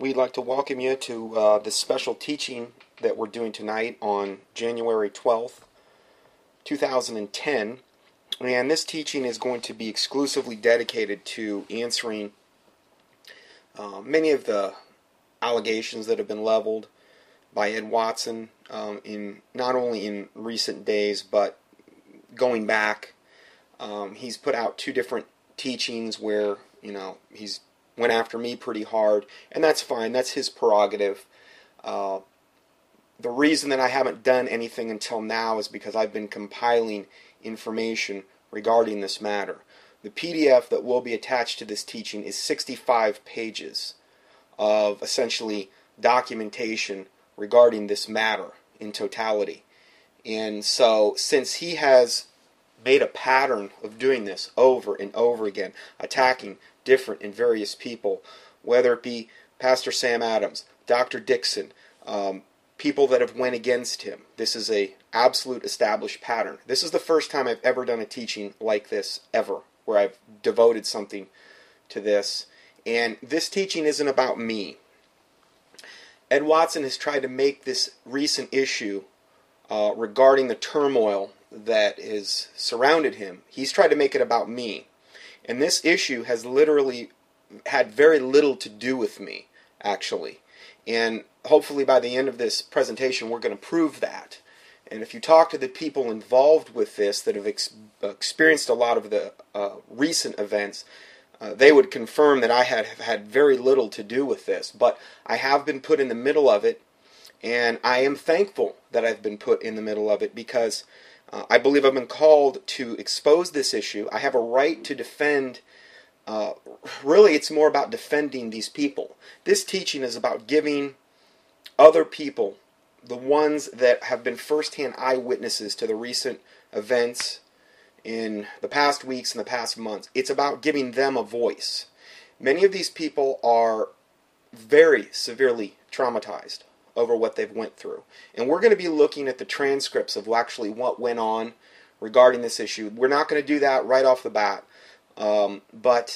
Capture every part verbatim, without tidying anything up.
We'd like to welcome you to uh, this special teaching that we're doing tonight on January twelfth, two thousand ten. And this teaching is going to be exclusively dedicated to answering uh, many of the allegations that have been leveled by Ed Watson, um, in not only in recent days, but going back. Um, he's put out two different teachings where, you know, he's went after me pretty hard, and that's fine. That's his prerogative. Uh, the reason that I haven't done anything until now is because I've been compiling information regarding this matter. The P D F that will be attached to this teaching is sixty-five pages of essentially documentation regarding this matter in totality. And so, since he has made a pattern of doing this over and over again, attacking different and various people, whether it be Pastor Sam Adams, Doctor Dixon, um, people that have went against him, this is a absolute established pattern. This is the first time I've ever done a teaching like this, ever, where I've devoted something to this. And this teaching isn't about me. Ed Watson has tried to make this recent issue uh, regarding the turmoil that has surrounded him, he's tried to make it about me. And this issue has literally had very little to do with me, actually. And hopefully by the end of this presentation, we're going to prove that. And if you talk to the people involved with this that have ex- experienced a lot of the uh, recent events, Uh, they would confirm that I had have had very little to do with this, but I have been put in the middle of it, and I am thankful that I've been put in the middle of it, because uh, I believe I've been called to expose this issue. I have a right to defend. Uh, really, it's more about defending these people. This teaching is about giving other people, the ones that have been firsthand eyewitnesses to the recent events in the past weeks and the past months. It's about giving them a voice. Many of these people are very severely traumatized over what they've went through. And we're going to be looking at the transcripts of actually what went on regarding this issue. We're not going to do that right off the bat, um, but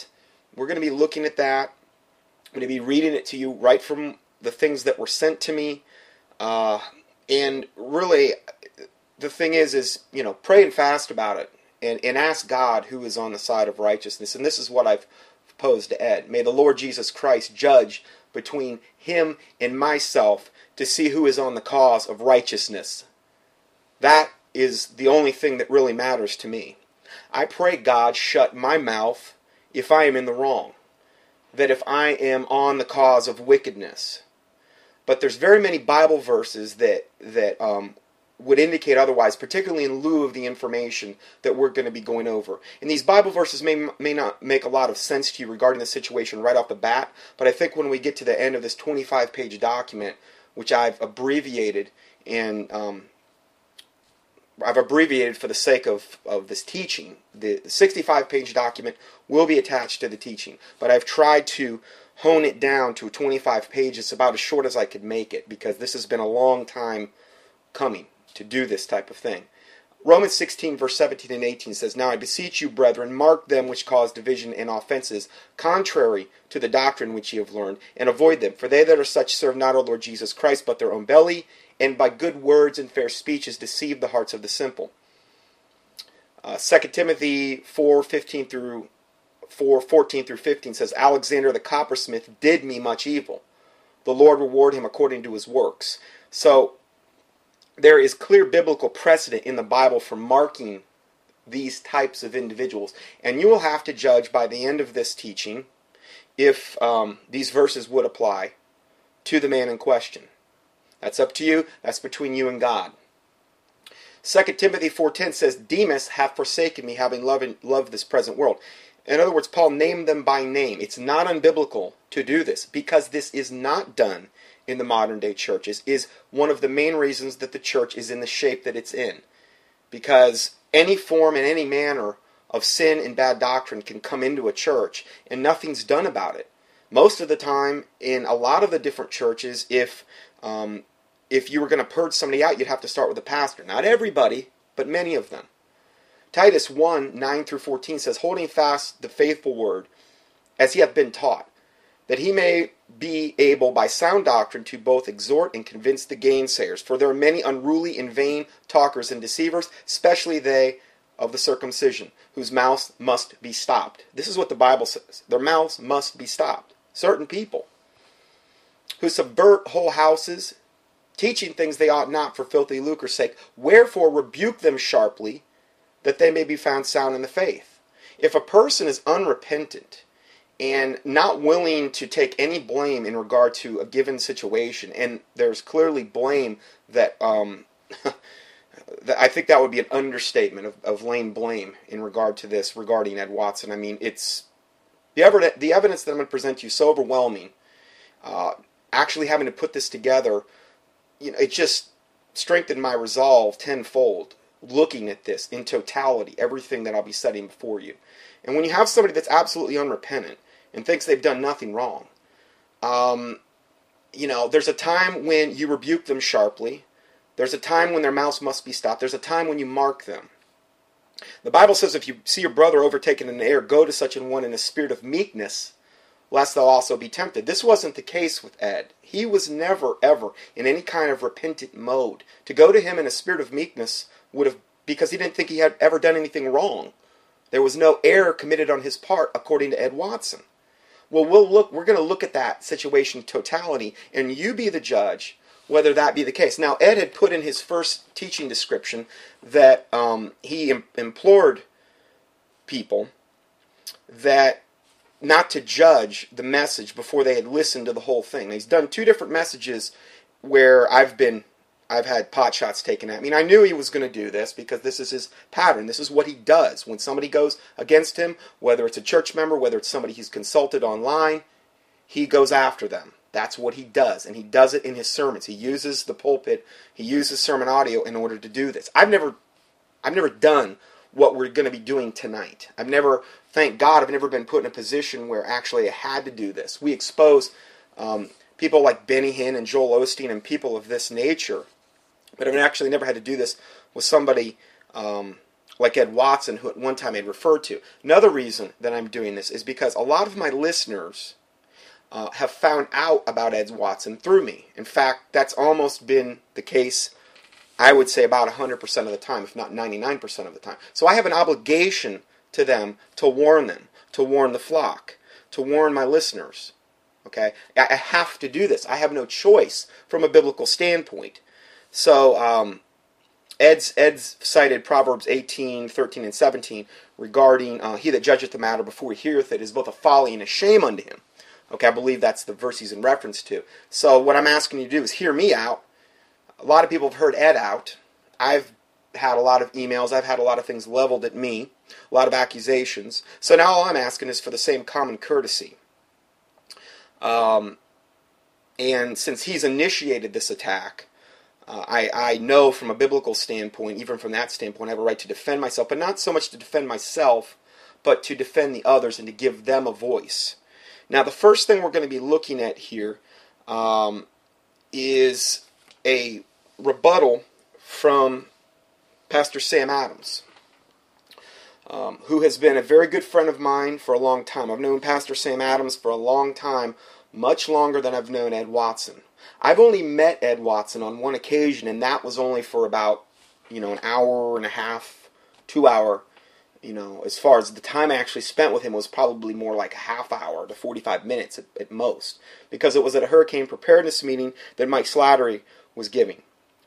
we're going to be looking at that. I'm going to be reading it to you right from the things that were sent to me. Uh, and really, the thing is, is, you know, pray and fast about it. And, and ask God who is on the side of righteousness. And this is what I've posed to Ed. May the Lord Jesus Christ judge between him and myself to see who is on the cause of righteousness. That is the only thing that really matters to me. I pray God shut my mouth if I am in the wrong, that if I am on the cause of wickedness. But there's very many Bible verses that, that um, would indicate otherwise, particularly in lieu of the information that we're going to be going over. And these Bible verses may may not make a lot of sense to you regarding the situation right off the bat, but I think when we get to the end of this twenty-five page document, which I've abbreviated, and um, I've abbreviated for the sake of, of this teaching, the sixty-five page document will be attached to the teaching, but I've tried to hone it down to twenty-five pages. It's about as short as I could make it, because this has been a long time coming to do this type of thing. Romans sixteen, verse seventeen and eighteen says, "Now I beseech you, brethren, mark them which cause division and offenses, contrary to the doctrine which ye have learned, and avoid them. For they that are such serve not our Lord Jesus Christ, but their own belly, and by good words and fair speeches deceive the hearts of the simple." Uh, Second Timothy four, fifteen through four, fourteen through fifteen says, "Alexander the coppersmith did me much evil. The Lord reward him according to his works." So, there is clear biblical precedent in the Bible for marking these types of individuals. And you will have to judge by the end of this teaching if um, these verses would apply to the man in question. That's up to you. That's between you and God. Second Timothy four ten says, "Demas hath forsaken me, having loved, loved this present world." In other words, Paul named them by name. It's not unbiblical to do this, because this is not done in the modern day churches, is one of the main reasons that the church is in the shape that it's in. Because any form and any manner of sin and bad doctrine can come into a church, and nothing's done about it. Most of the time, in a lot of the different churches, if um, if you were going to purge somebody out, you'd have to start with the pastor. Not everybody, but many of them. Titus one, nine through fourteen says, "Holding fast the faithful word, as he hath been taught, that he may be able by sound doctrine to both exhort and convince the gainsayers. For there are many unruly and vain talkers and deceivers, especially they of the circumcision, whose mouths must be stopped. This is what the Bible says. Their mouths must be stopped. Certain people who subvert whole houses, teaching things they ought not for filthy lucre's sake. Wherefore rebuke them sharply, that they may be found sound in the faith. If a person is unrepentant and not willing to take any blame in regard to a given situation, and there's clearly blame that, um, that I think that would be an understatement of, of lame blame in regard to this regarding Ed Watson. I mean, it's the evidence, the evidence that I'm going to present to you is so overwhelming. Uh, actually having to put this together, you know, it just strengthened my resolve tenfold, looking at this in totality, everything that I'll be setting before you. And when you have somebody that's absolutely unrepentant and thinks they've done nothing wrong, um, you know, there's a time when you rebuke them sharply. There's a time when their mouths must be stopped. There's a time when you mark them. The Bible says if you see your brother overtaken in the error, go to such an one in a spirit of meekness, lest thou also be tempted. This wasn't the case with Ed. He was never, ever in any kind of repentant mode. To go to him in a spirit of meekness would have, because he didn't think he had ever done anything wrong. There was no error committed on his part, according to Ed Watson. Well, we'll look, we're going to look at that situation in totality, and you be the judge whether that be the case. Now, Ed had put in his first teaching description that um, he im- implored people that not to judge the message before they had listened to the whole thing. Now, he's done two different messages where I've been, I've had pot shots taken at me. And I knew he was going to do this because this is his pattern. This is what he does. When somebody goes against him, whether it's a church member, whether it's somebody he's consulted online, he goes after them. That's what he does. And he does it in his sermons. He uses the pulpit. He uses sermon audio in order to do this. I've never, I've never done what we're going to be doing tonight. I've never, thank God, I've never been put in a position where actually I had to do this. We expose um, people like Benny Hinn and Joel Osteen and people of this nature. But I've actually never had to do this with somebody um, like Ed Watson, who at one time I had referred to. Another reason that I'm doing this is because a lot of my listeners uh, have found out about Ed Watson through me. In fact, that's almost been the case, I would say, about one hundred percent of the time, if not ninety-nine percent of the time. So I have an obligation to them to warn them, to warn the flock, to warn my listeners. Okay, I have to do this. I have no choice from a biblical standpoint. So um, Ed's, Ed's cited Proverbs eighteen, thirteen, and seventeen regarding uh, he that judgeth the matter before he heareth it is both a folly and a shame unto him. Okay, I believe that's the verse he's in reference to. So what I'm asking you to do is hear me out. A lot of people have heard Ed out. I've had a lot of emails. I've had a lot of things leveled at me, a lot of accusations. So now all I'm asking is for the same common courtesy. Um, and since he's initiated this attack, Uh, I, I know from a biblical standpoint, even from that standpoint, I have a right to defend myself, but not so much to defend myself, but to defend the others and to give them a voice. Now, the first thing we're going to be looking at here um, is a rebuttal from Pastor Sam Adams, um, who has been a very good friend of mine for a long time. I've known Pastor Sam Adams for a long time, much longer than I've known Ed Watson. I've only met Ed Watson on one occasion, and that was only for about, you know, an hour and a half, two hour, you know, as far as the time I actually spent with him was probably more like a half hour to forty-five minutes at, at most, because it was at a hurricane preparedness meeting that Mike Slattery was giving.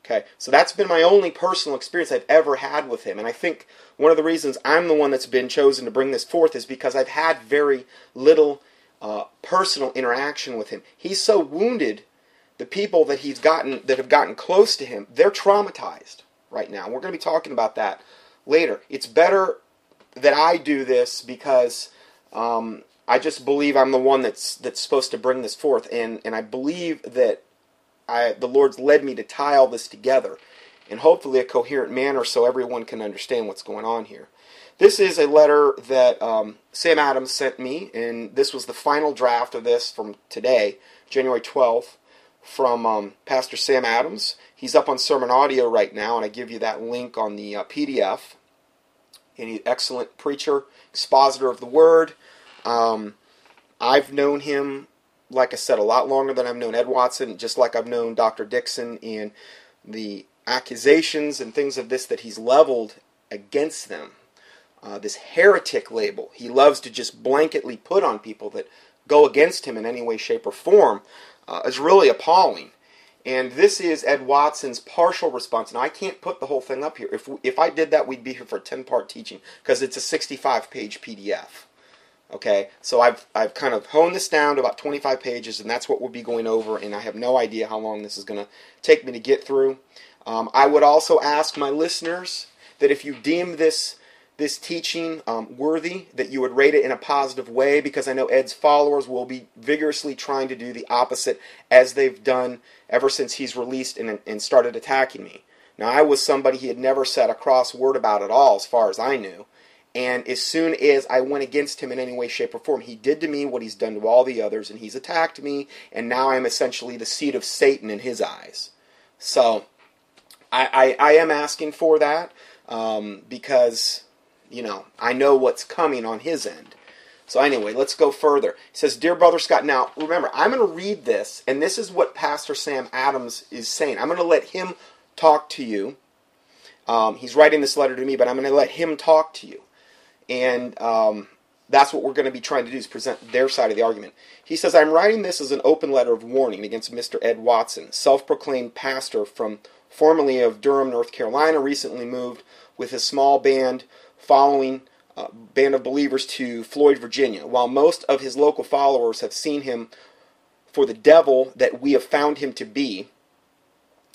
Okay, so that's been my only personal experience I've ever had with him, and I think one of the reasons I'm the one that's been chosen to bring this forth is because I've had very little uh, personal interaction with him. He's so wounded. The people that he's gotten, that have gotten close to him, they're traumatized right now. We're going to be talking about that later. It's better that I do this because um, I just believe I'm the one that's that's supposed to bring this forth, and and I believe that I, the Lord's led me to tie all this together in hopefully a coherent manner, so everyone can understand what's going on here. This is a letter that um, Sam Adams sent me, and this was the final draft of this from today, January twelfth. From um, Pastor Sam Adams. He's up on Sermon Audio right now, and I give you that link on the uh, P D F. And he's an excellent preacher, expositor of the Word. Um, I've known him like I said, a lot longer than I've known Ed Watson, just like I've known Doctor Dixon, and the accusations and things of this that he's leveled against them. Uh, this heretic label he loves to just blanketly put on people that go against him in any way, shape, or form uh, is really appalling. And this is Ed Watson's partial response. Now, I can't put the whole thing up here. If, if I did that, we'd be here for a ten-part teaching because it's a sixty-five page P D F. Okay, so I've I've kind of honed this down to about twenty-five pages, and that's what we'll be going over, and I have no idea how long this is going to take me to get through. Um, I would also ask my listeners that if you deem this this teaching um, worthy, that you would rate it in a positive way, because I know Ed's followers will be vigorously trying to do the opposite as they've done ever since he's released and, and started attacking me. Now, I was somebody he had never said a cross word about at all, as far as I knew. And as soon as I went against him in any way, shape, or form, he did to me what he's done to all the others, and he's attacked me, and now I'm essentially the seed of Satan in his eyes. So I, I, I am asking for that um, because, you know, I know what's coming on his end. So anyway, let's go further. He says, "Dear Brother Scott," now remember, I'm going to read this, and this is what Pastor Sam Adams is saying. I'm going to let him talk to you. Um, he's writing this letter to me, but I'm going to let him talk to you. And um, that's what we're going to be trying to do, is present their side of the argument. He says, "I'm writing this as an open letter of warning against Mister Ed Watson, self-proclaimed pastor from formerly of Durham, North Carolina, recently moved with his small band following uh, band of believers to Floyd, Virginia. While most of his local followers have seen him for the devil that we have found him to be,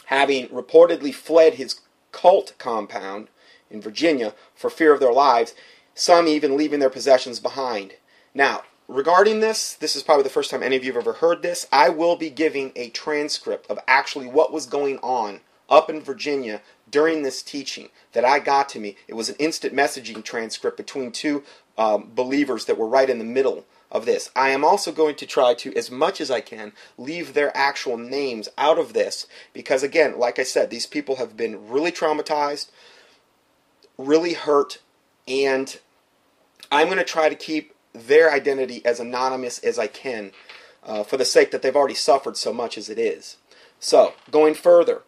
having reportedly fled his cult compound in Virginia for fear of their lives, some even leaving their possessions behind." Now, regarding this, this is probably the first time any of you have ever heard this. I will be giving a transcript of actually what was going on up in Virginia during this teaching that I got to me. It was an instant messaging transcript between two um, believers that were right in the middle of this. I am also going to try to, as much as I can, leave their actual names out of this because, again, like I said, these people have been really traumatized, really hurt, and I'm going to try to keep their identity as anonymous as I can uh, for the sake that they've already suffered so much as it is. So, going further,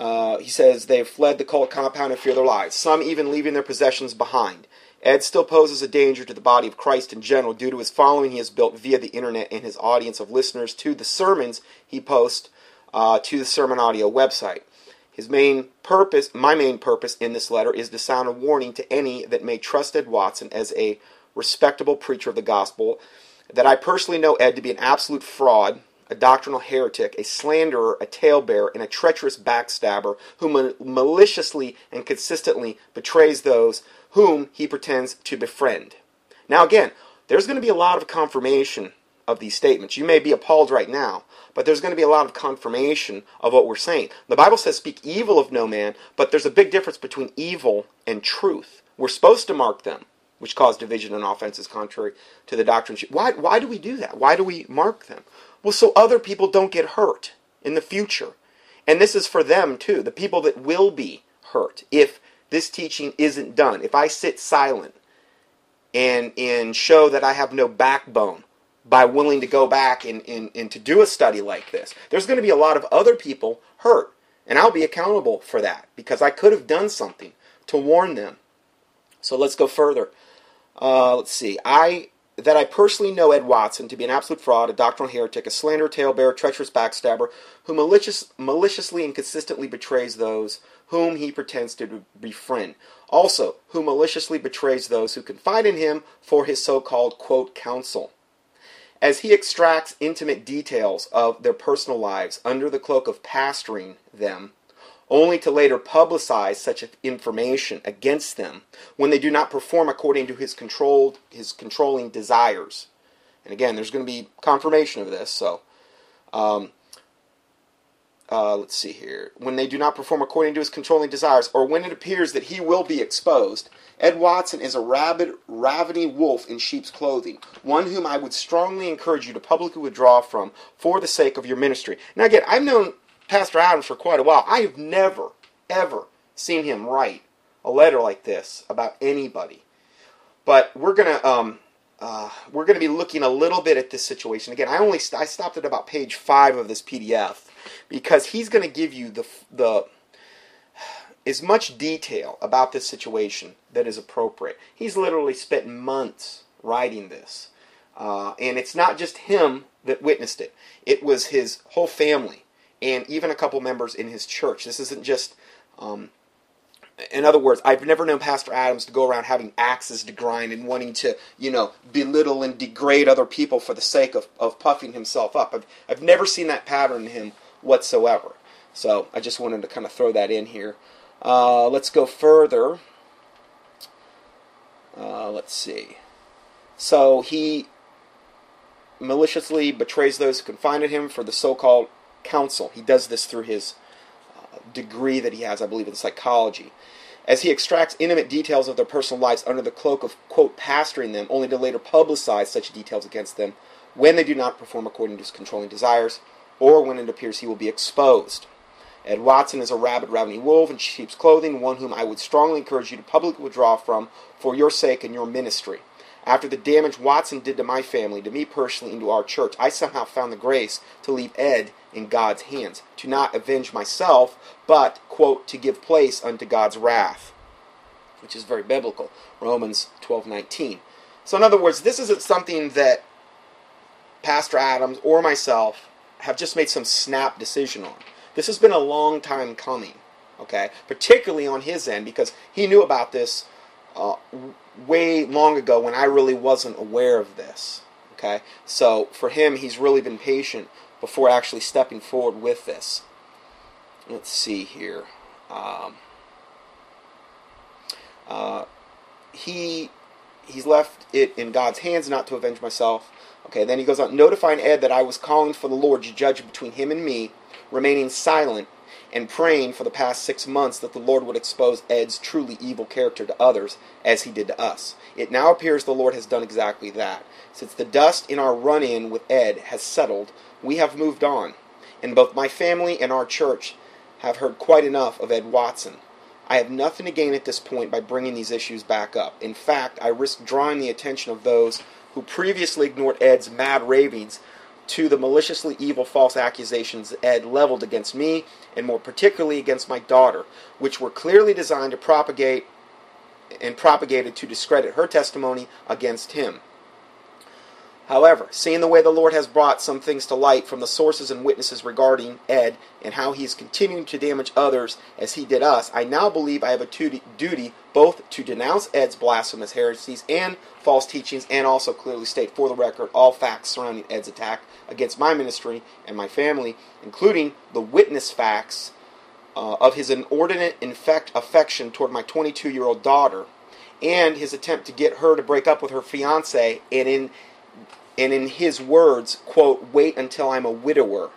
uh, he says, "They've fled the cult compound and fear their lives, some even leaving their possessions behind. Ed still poses a danger to the body of Christ in general due to his following he has built via the internet and his audience of listeners to the sermons he posts uh, to the Sermon Audio website. His main purpose, my main purpose in this letter is to sound a warning to any that may trust Ed Watson as a respectable preacher of the gospel, that I personally know Ed to be an absolute fraud, a doctrinal heretic, a slanderer, a talebearer, and a treacherous backstabber who mal- maliciously and consistently betrays those whom he pretends to befriend." Now again, there's going to be a lot of confirmation of these statements. You may be appalled right now, but there's going to be a lot of confirmation of what we're saying. The Bible says, "Speak evil of no man," but there's a big difference between evil and truth. We're supposed to mark them, which cause division and offenses contrary to the doctrine. Why, why do we do that? Why do we mark them? Well, so other people don't get hurt in the future. And this is for them too, the people that will be hurt if this teaching isn't done. If I sit silent and, and show that I have no backbone by willing to go back and, and, and to do a study like this, there's going to be a lot of other people hurt. And I'll be accountable for that because I could have done something to warn them. So let's go further. Uh, let's see. I that I personally know Ed Watson to be an absolute fraud, a doctrinal heretic, a slanderer, talebearer, treacherous backstabber, who malicious, maliciously and consistently betrays those whom he pretends to befriend. Also, who maliciously betrays those who confide in him for his so-called, quote, counsel. As he extracts intimate details of their personal lives under the cloak of pastoring them, only to later publicize such information against them when they do not perform according to his controlled, his controlling desires. And again, there's going to be confirmation of this. So, um, uh, let's see here. When they do not perform according to his controlling desires, or when it appears that he will be exposed, Ed Watson is a rabid, ravening wolf in sheep's clothing, one whom I would strongly encourage you to publicly withdraw from for the sake of your ministry. Now again, I've known Pastor Adams for quite a while. I have never, ever seen him write a letter like this about anybody. But we're going to um, uh, we're going to be looking a little bit at this situation. Again, I only st- I stopped at about page five of this P D F because he's going to give you the the as much detail about this situation that is appropriate. He's literally spent months writing this, uh, and it's not just him that witnessed it. It was his whole family and even a couple members in his church. This isn't just... Um, In other words, I've never known Pastor Adams to go around having axes to grind and wanting to, you know, belittle and degrade other people for the sake of, of puffing himself up. I've, I've never seen that pattern in him whatsoever. So I just wanted to kind of throw that in here. Uh, let's go further. Uh, let's see. So he maliciously betrays those who confided him for the so-called counsel. He does this through his degree that he has, I believe, in psychology. As he extracts intimate details of their personal lives under the cloak of, quote, pastoring them, only to later publicize such details against them when they do not perform according to his controlling desires or when it appears he will be exposed. Ed Watson is a rabid, ravening wolf in sheep's clothing, one whom I would strongly encourage you to publicly withdraw from for your sake and your ministry. After the damage Watson did to my family, to me personally, and to our church, I somehow found the grace to leave Ed in God's hands, to not avenge myself, but, quote, to give place unto God's wrath, which is very biblical, Romans twelve nineteen. So in other words, this isn't something that Pastor Adams or myself have just made some snap decision on. This has been a long time coming, okay, particularly on his end, because he knew about this Uh, way long ago when I really wasn't aware of this, okay? So for him, he's really been patient before actually stepping forward with this. Let's see here. Um, uh, he he's left it in God's hands not to avenge myself. Okay, then he goes on, notifying Ed that I was calling for the Lord to judge between him and me, remaining silent, and praying for the past six months that the Lord would expose Ed's truly evil character to others as he did to us. It now appears the Lord has done exactly that. Since the dust in our run-in with Ed has settled, we have moved on, and both my family and our church have heard quite enough of Ed Watson. I have nothing to gain at this point by bringing these issues back up. In fact, I risk drawing the attention of those who previously ignored Ed's mad ravings to the maliciously evil false accusations Ed leveled against me, and more particularly against my daughter, which were clearly designed to propagate and propagated to discredit her testimony against him. However, seeing the way the Lord has brought some things to light from the sources and witnesses regarding Ed and how he is continuing to damage others as he did us, I now believe I have a duty both to denounce Ed's blasphemous heresies and false teachings, and also clearly state for the record all facts surrounding Ed's attack against my ministry and my family, including the witness facts uh, of his inordinate infect affection toward my twenty-two-year-old daughter and his attempt to get her to break up with her fiancé, and in And in his words, quote, wait until I'm a widower.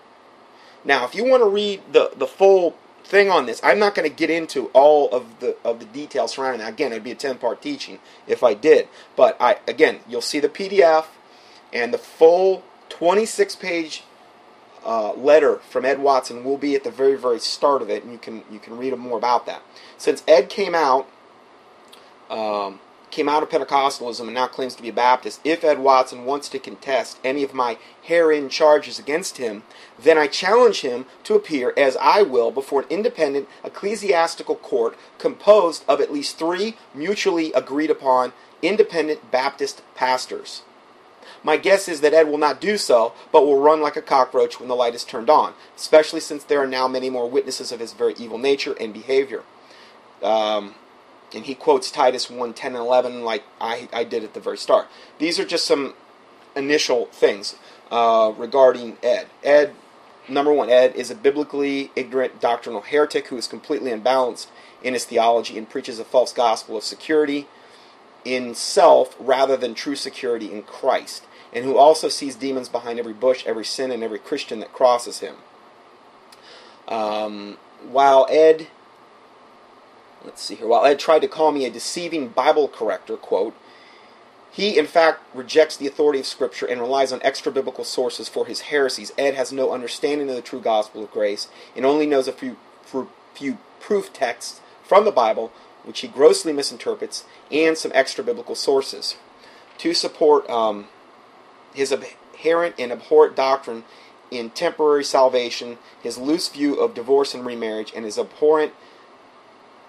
Now, if you want to read the, the full thing on this, I'm not going to get into all of the of the details surrounding that. Again, it would be a ten-part teaching if I did. But, I again, you'll see the P D F and the full twenty-six page uh, letter from Ed Watson will be at the very, very start of it, and you can, you can read more about that. Since Ed came out... Um, came out of Pentecostalism and now claims to be a Baptist, if Ed Watson wants to contest any of my herein charges against him, then I challenge him to appear, as I will, before an independent ecclesiastical court composed of at least three mutually agreed upon independent Baptist pastors. My guess is that Ed will not do so, but will run like a cockroach when the light is turned on, especially since there are now many more witnesses of his very evil nature and behavior. Um... And he quotes Titus one ten and eleven like I, I did at the very start. These are just some initial things uh, regarding Ed. Ed, number one, Ed is a biblically ignorant doctrinal heretic who is completely unbalanced in his theology and preaches a false gospel of security in self rather than true security in Christ, and who also sees demons behind every bush, every sin, and every Christian that crosses him. Um, while Ed... Let's see here. While Ed tried to call me a deceiving Bible corrector, quote, he, in fact, rejects the authority of Scripture and relies on extra-biblical sources for his heresies. Ed has no understanding of the true gospel of grace and only knows a few, few proof texts from the Bible, which he grossly misinterprets, and some extra-biblical sources. to support um, his inherent and abhorrent doctrine in temporary salvation, his loose view of divorce and remarriage, and his abhorrent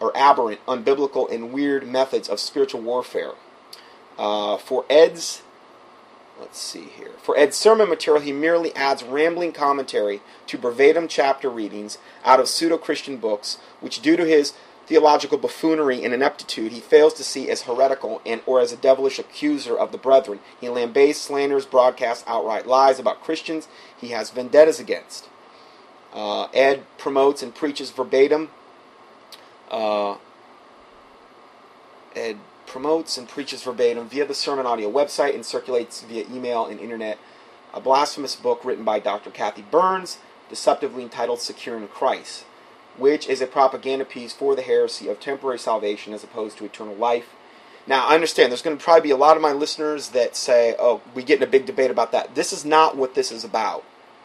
or aberrant, unbiblical, and weird methods of spiritual warfare. Uh, for Ed's, let's see here. For Ed's sermon material, he merely adds rambling commentary to verbatim chapter readings out of pseudo-Christian books, which, due to his theological buffoonery and ineptitude, he fails to see as heretical and or as a devilish accuser of the brethren. He lambastes, slanders, broadcasts outright lies about Christians he has vendettas against. Uh, Ed promotes and preaches verbatim. Uh, Ed promotes and preaches verbatim via the Sermon Audio website and circulates via email and internet a blasphemous book written by Doctor Kathy Burns, deceptively entitled Securing Christ, which is a propaganda piece for the heresy of temporary salvation as opposed to eternal life. Now, I understand there's going to probably be a lot of my listeners that say, oh, we get in a big debate about that. This is not what this is about,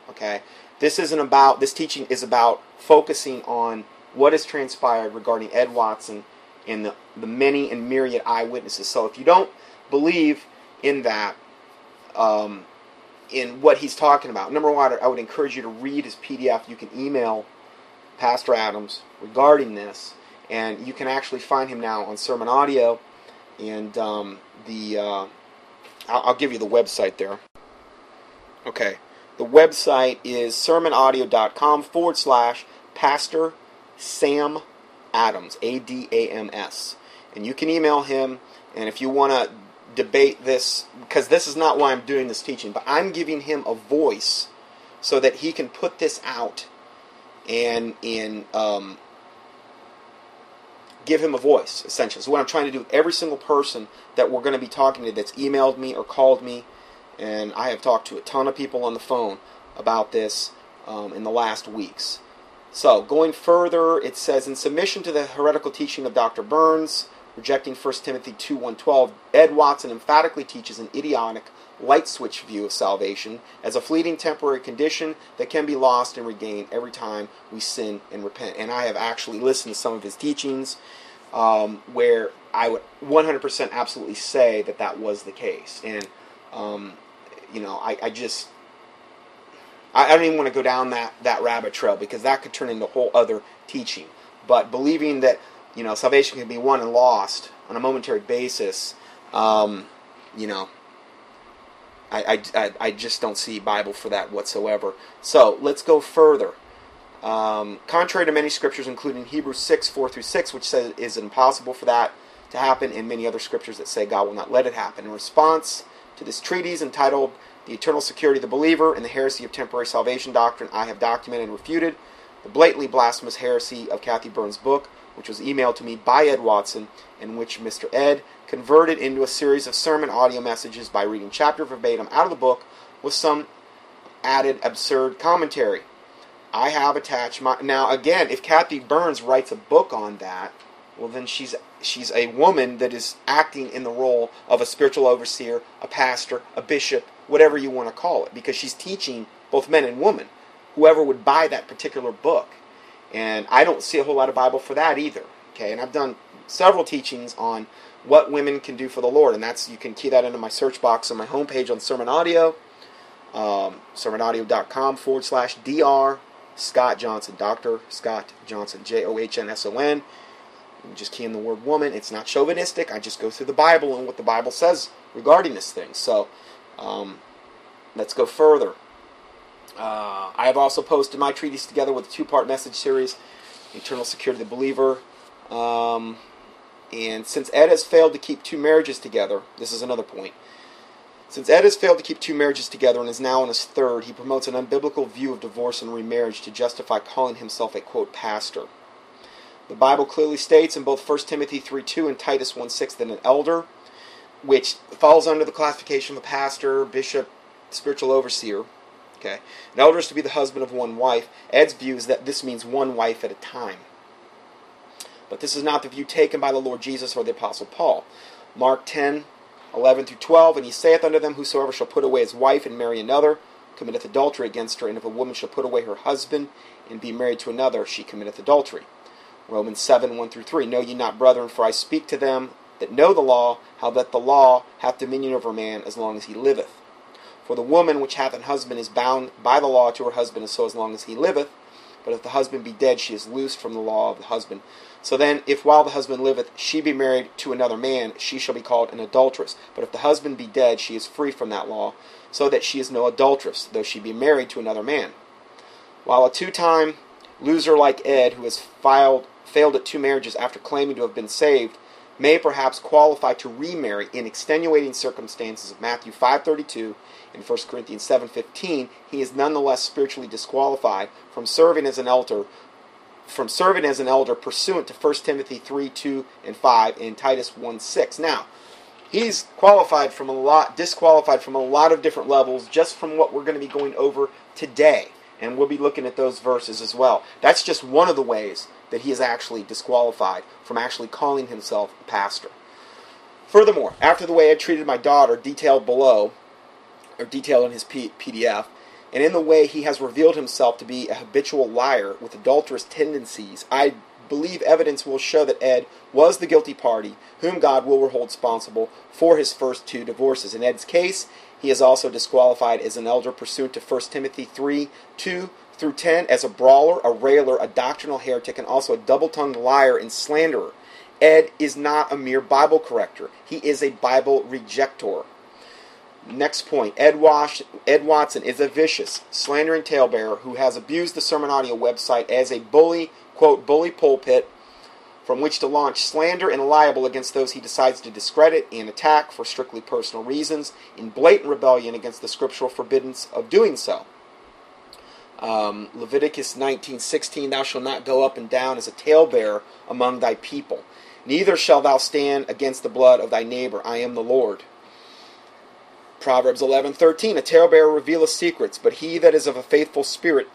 okay? This isn't about, this teaching is about focusing on what has transpired regarding Ed Watson and the, the many and myriad eyewitnesses. So if you don't believe in that, um, in what he's talking about, number one, I would encourage you to read his P D F. You can email Pastor Adams regarding this, and you can actually find him now on Sermon Audio, and um, the uh, I'll, I'll give you the website there. Okay, the website is sermonaudio.com forward slash Pastor Sam Adams, A D A M S, and you can email him, and if you want to debate this, because this is not why I'm doing this teaching, but I'm giving him a voice so that he can put this out and in um, give him a voice, essentially. So what I'm trying to do with every single person that we're going to be talking to that's emailed me or called me, and I have talked to a ton of people on the phone about this um, in the last weeks. So, going further, it says, in submission to the heretical teaching of Doctor Burns, rejecting First Timothy two one twelve, Ed Watson emphatically teaches an idiotic, light-switch view of salvation as a fleeting temporary condition that can be lost and regained every time we sin and repent. And I have actually listened to some of his teachings um, where I would one hundred percent absolutely say that that was the case. And, um, you know, I, I just, I, I don't even want to go down that, that rabbit trail, because that could turn into a whole other teaching. But believing that, you know, salvation can be won and lost on a momentary basis, um, you know, I, I, I just don't see Bible for that whatsoever. So, let's go further. Um, contrary to many scriptures, including Hebrews six, four through six, which says it is impossible for that to happen, and many other scriptures that say God will not let it happen. In response to this treatise entitled The Eternal Security of the Believer and the Heresy of Temporary Salvation Doctrine, I have documented and refuted the blatantly blasphemous heresy of Kathy Burns' book, which was emailed to me by Ed Watson, and which Mister Ed converted into a series of sermon audio messages by reading chapter verbatim out of the book with some added absurd commentary. I have attached my... Now, again, if Kathy Burns writes a book on that, well, then she's she's a woman that is acting in the role of a spiritual overseer, a pastor, a bishop, whatever you want to call it, because she's teaching both men and women, whoever would buy that particular book. And I don't see a whole lot of Bible for that either. Okay, and I've done several teachings on what women can do for the Lord, and that's, you can key that into my search box on my homepage on Sermon Audio, um, sermonaudio.com forward slash dr Scott Johnson, Doctor Scott Johnson, J O H N S O N. Just key in the word woman. It's not chauvinistic. I just go through the Bible and what the Bible says regarding this thing. So um, let's go further. Uh, I have also posted my treatise together with a two-part message series, Eternal Security of the Believer. Um, and since Ed has failed to keep two marriages together, this is another point. Since Ed has failed to keep two marriages together and is now on his third, he promotes an unbiblical view of divorce and remarriage to justify calling himself a, quote, pastor. The Bible clearly states in both First Timothy three two and Titus one six that an elder, which falls under the classification of a pastor, bishop, spiritual overseer, okay, an elder is to be the husband of one wife. Ed's view is that this means one wife at a time. But this is not the view taken by the Lord Jesus or the Apostle Paul. Mark ten, eleven through twelve, and he saith unto them, whosoever shall put away his wife and marry another, committeth adultery against her. And if a woman shall put away her husband and be married to another, she committeth adultery. Romans seven, one through three, know ye not, brethren, for I speak to them that know the law, how that the law hath dominion over a man as long as he liveth. For the woman which hath an husband is bound by the law to her husband, and so as long as he liveth. But if the husband be dead, she is loosed from the law of the husband. So then, if while the husband liveth she be married to another man, she shall be called an adulteress. But if the husband be dead, she is free from that law, so that she is no adulteress, though she be married to another man. While a two-time loser like Ed, who has filed, failed at two marriages after claiming to have been saved, may perhaps qualify to remarry in extenuating circumstances of Matthew five thirty-two and First Corinthians seven fifteen, he is nonetheless spiritually disqualified from serving as an elder, from serving as an elder pursuant to First Timothy three two and five and Titus one six. Now, he's qualified from a lot, disqualified from a lot of different levels, just from what we're going to be going over today, and we'll be looking at those verses as well. That's just one of the ways that he is actually disqualified from actually calling himself a pastor. Furthermore, after the way Ed treated my daughter, detailed below, or detailed in his P D F, and in the way he has revealed himself to be a habitual liar with adulterous tendencies, I believe evidence will show that Ed was the guilty party, whom God will hold responsible for his first two divorces. In Ed's case, he is also disqualified as an elder pursuant to First Timothy three two through ten as a brawler, a railer, a doctrinal heretic, and also a double-tongued liar and slanderer. Ed is not a mere Bible corrector. He is a Bible rejector. Next point, Ed, Wash, Ed Watson is a vicious, slandering talebearer who has abused the Sermon Audio website as a bully, quote, bully pulpit from which to launch slander and libel against those he decides to discredit and attack for strictly personal reasons in blatant rebellion against the scriptural forbiddance of doing so. Um, Leviticus nineteen sixteen, thou shalt not go up and down as a talebearer among thy people. Neither shalt thou stand against the blood of thy neighbor. I am the Lord. Proverbs eleven thirteen, a talebearer revealeth secrets, but he that is of a faithful spirit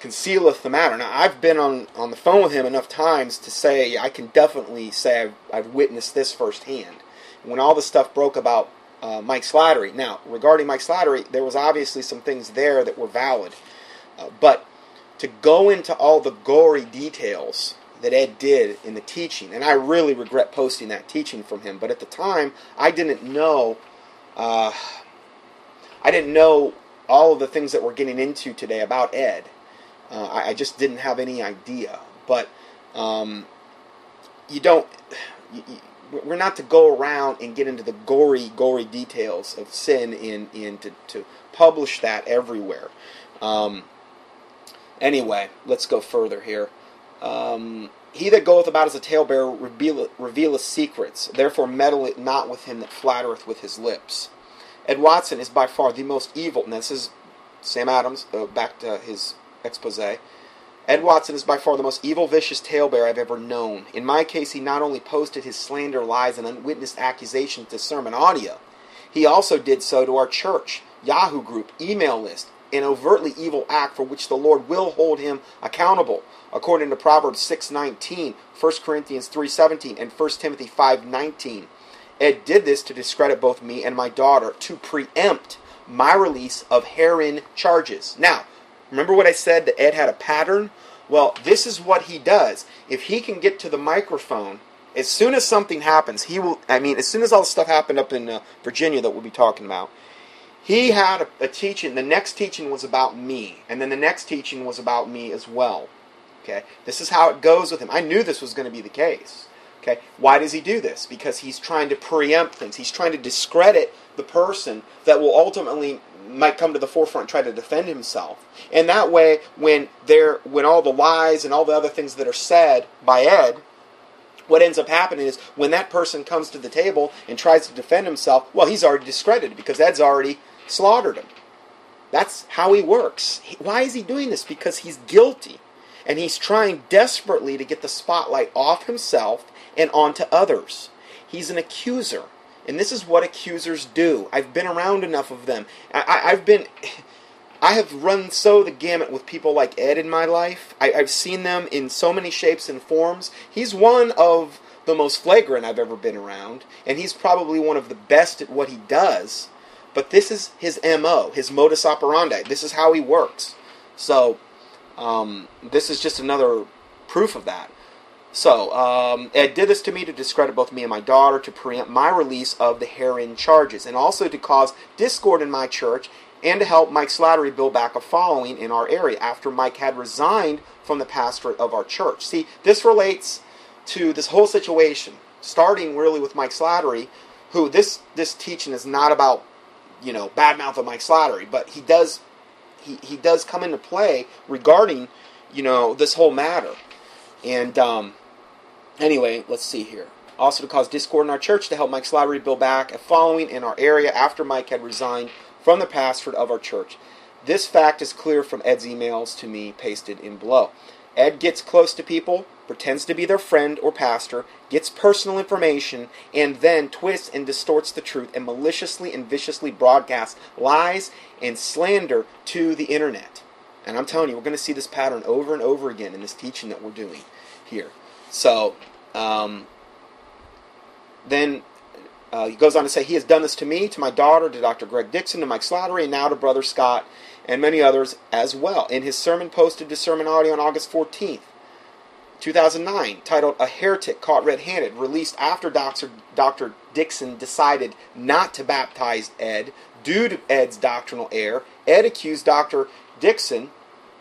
concealeth the matter. Now, I've been on, on the phone with him enough times to say, I can definitely say I've, I've witnessed this firsthand. When all the stuff broke about uh, Mike Slattery, now, regarding Mike Slattery, there was obviously some things there that were valid. Uh, but to go into all the gory details that Ed did in the teaching, and I really regret posting that teaching from him, but at the time, I didn't know, uh, I didn't know all of the things that we're getting into today about Ed. Uh, I, I just didn't have any idea. But um, you don't, you, you, we're not to go around and get into the gory, gory details of sin and, and to, to publish that everywhere. Um, Anyway, let's go further here. Um, he that goeth about as a talebearer revealeth, revealeth secrets, therefore meddle it not with him that flattereth with his lips. Ed Watson is by far the most evil, and this is Sam Adams, uh, back to his expose. Ed Watson is by far the most evil, vicious talebearer I've ever known. In my case, he not only posted his slander, lies, and unwitnessed accusations to Sermon Audio, he also did so to our church, Yahoo group, email list, an overtly evil act for which the Lord will hold him accountable, according to Proverbs six nineteen, First Corinthians three seventeen, and First Timothy five nineteen. Ed did this to discredit both me and my daughter, to preempt my release of herein charges. Now, remember what I said that Ed had a pattern? Well, this is what he does. If he can get to the microphone, as soon as something happens, he will, I mean, as soon as all the stuff happened up in uh, Virginia that we'll be talking about, he had a, a teaching. The next teaching was about me, and then the next teaching was about me as well. Okay, this is how it goes with him. I knew this was going to be the case. Okay, why does he do this? Because he's trying to preempt things. He's trying to discredit the person that will ultimately might come to the forefront and try to defend himself. And that way, when there, when all the lies and all the other things that are said by Ed, what ends up happening is when that person comes to the table and tries to defend himself, well, he's already discredited because Ed's already slaughtered him. That's how he works. He, why is he doing this? Because he's guilty, and he's trying desperately to get the spotlight off himself and onto others. He's an accuser, and this is what accusers do. I've been around enough of them. I, I, I've been, I have run so the gamut with people like Ed in my life. I, I've seen them in so many shapes and forms. He's one of the most flagrant I've ever been around, and he's probably one of the best at what he does. But this is his M O, his modus operandi. This is how he works. So um, this is just another proof of that. So, um, Ed did this to me to discredit both me and my daughter, to preempt my release of the Heron charges, and also to cause discord in my church and to help Mike Slattery build back a following in our area after Mike had resigned from the pastorate of our church. See, this relates to this whole situation, starting really with Mike Slattery, who this, this teaching is not about, you know, badmouth of Mike Slattery, but he does he, he does come into play regarding, you know, this whole matter. And, um... anyway, let's see here. Also to cause discord in our church to help Mike Slattery build back a following in our area after Mike had resigned from the pastorate of our church. This fact is clear from Ed's emails to me pasted in below. Ed gets close to people, pretends to be their friend or pastor, gets personal information, and then twists and distorts the truth and maliciously and viciously broadcasts lies and slander to the internet. And I'm telling you, we're going to see this pattern over and over again in this teaching that we're doing here. So, um, then uh, he goes on to say, he has done this to me, to my daughter, to Doctor Greg Dixon, to Mike Slattery, and now to Brother Scott, and many others as well. In his sermon posted to Sermon Audio on August fourteenth, two thousand nine, titled, A Heretic Caught Red-Handed, released after Doctor Doctor Dixon decided not to baptize Ed due to Ed's doctrinal error, Ed accused Doctor Dixon,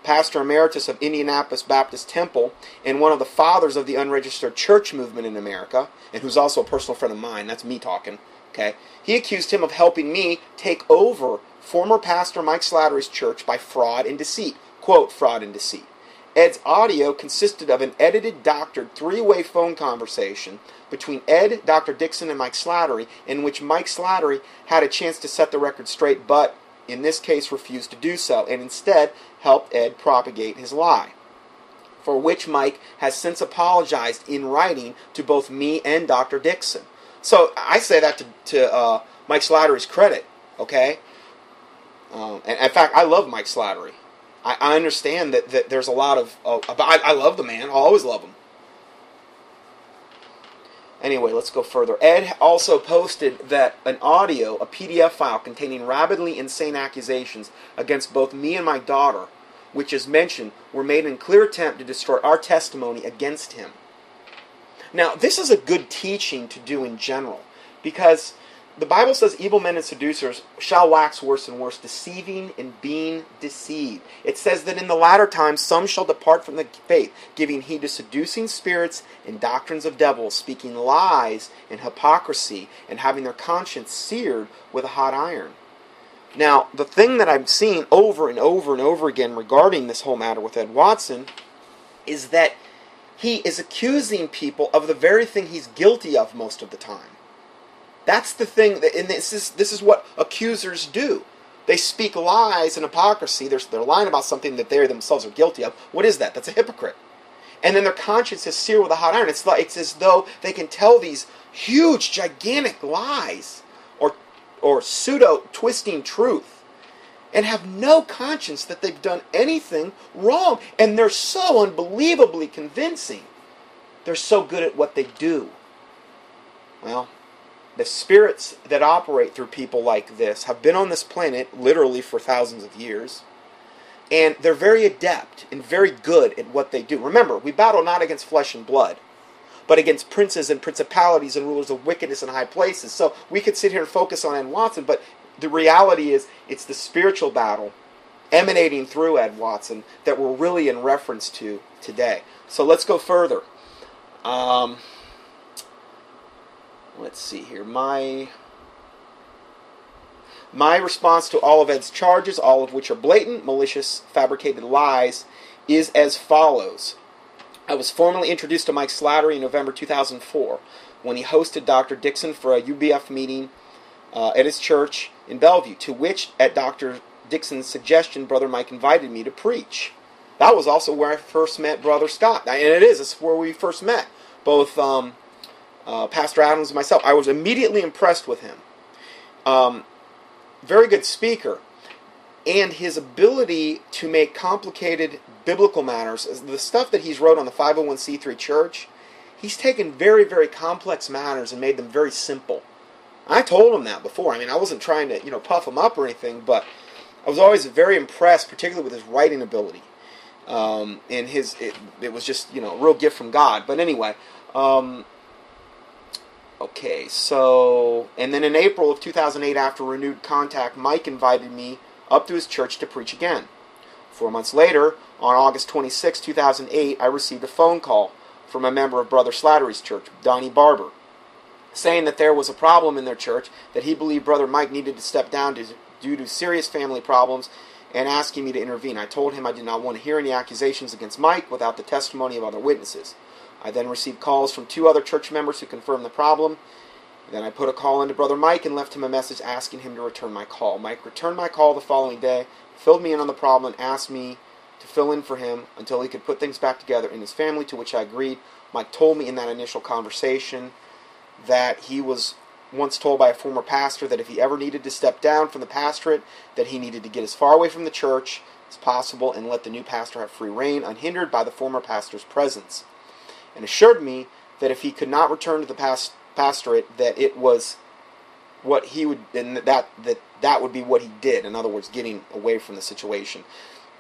pastor emeritus of Indianapolis Baptist Temple and one of the fathers of the unregistered church movement in America, and who's also a personal friend of mine, that's me talking, okay? He accused him of helping me take over former pastor Mike Slattery's church by fraud and deceit. Quote, fraud and deceit. Ed's audio consisted of an edited, doctored, three-way phone conversation between Ed, Doctor Dixon, and Mike Slattery, in which Mike Slattery had a chance to set the record straight, but in this case refused to do so, and instead helped Ed propagate his lie, for which Mike has since apologized in writing to both me and Doctor Dixon. So I say that to, to uh, Mike Slattery's credit, okay? Um, and in fact, I love Mike Slattery. I, I understand that, that there's a lot of... Uh, I, I love the man. I'll always love him. Anyway, let's go further. Ed also posted that an audio, a P D F file containing rabidly insane accusations against both me and my daughter, which as mentioned, were made in clear attempt to destroy our testimony against him. Now, this is a good teaching to do in general, because the Bible says evil men and seducers shall wax worse and worse, deceiving and being deceived. It says that in the latter times some shall depart from the faith, giving heed to seducing spirits and doctrines of devils, speaking lies and hypocrisy, and having their conscience seared with a hot iron. Now, the thing that I'm seeing over and over and over again regarding this whole matter with Ed Watson is that he is accusing people of the very thing he's guilty of most of the time. That's the thing, that, and this is, this is what accusers do. They speak lies and hypocrisy. They're, they're lying about something that they themselves are guilty of. What is that? That's a hypocrite. And then their conscience is seared with a hot iron. It's, like, it's as though they can tell these huge, gigantic lies or, or pseudo-twisting truth and have no conscience that they've done anything wrong. And they're so unbelievably convincing. They're so good at what they do. Well... the spirits that operate through people like this have been on this planet literally for thousands of years, and they're very adept and very good at what they do. Remember, we battle not against flesh and blood, but against princes and principalities and rulers of wickedness in high places. So we could sit here and focus on Ed Watson, but the reality is it's the spiritual battle emanating through Ed Watson that we're really in reference to today. So let's go further. Um... Let's see here. My, my response to all of Ed's charges, all of which are blatant, malicious, fabricated lies, is as follows. I was formally introduced to Mike Slattery in November two thousand four when he hosted Doctor Dixon for a U B F meeting uh, at his church in Bellevue, to which, at Doctor Dixon's suggestion, Brother Mike invited me to preach. That was also where I first met Brother Scott. And it is. It's where we first met. Both... Um, Uh, Pastor Adams and myself. I was immediately impressed with him. Um, very good speaker. And his ability to make complicated biblical matters, the stuff that he's wrote on the five oh one c three church, he's taken very, very complex matters and made them very simple. I told him that before. I mean, I wasn't trying to, you know, puff him up or anything, but I was always very impressed, particularly with his writing ability. Um, and his it, it was just, you know, a real gift from God. But anyway, um, okay, so, and then in April of two thousand eight, after renewed contact, Mike invited me up to his church to preach again. Four months later, on August twenty-sixth, two thousand eight, I received a phone call from a member of Brother Slattery's church, Donnie Barber, saying that there was a problem in their church, that he believed Brother Mike needed to step down to, due to serious family problems, and asking me to intervene. I told him I did not want to hear any accusations against Mike without the testimony of other witnesses. I then received calls from two other church members who confirmed the problem. Then I put a call into Brother Mike and left him a message asking him to return my call. Mike returned my call the following day, filled me in on the problem, and asked me to fill in for him until he could put things back together in his family, to which I agreed. Mike told me in that initial conversation that he was once told by a former pastor that if he ever needed to step down from the pastorate, that he needed to get as far away from the church as possible and let the new pastor have free reign, unhindered by the former pastor's presence, and assured me that if he could not return to the past pastorate, that it was what he would, and that that that would be what he did. In other words, getting away from the situation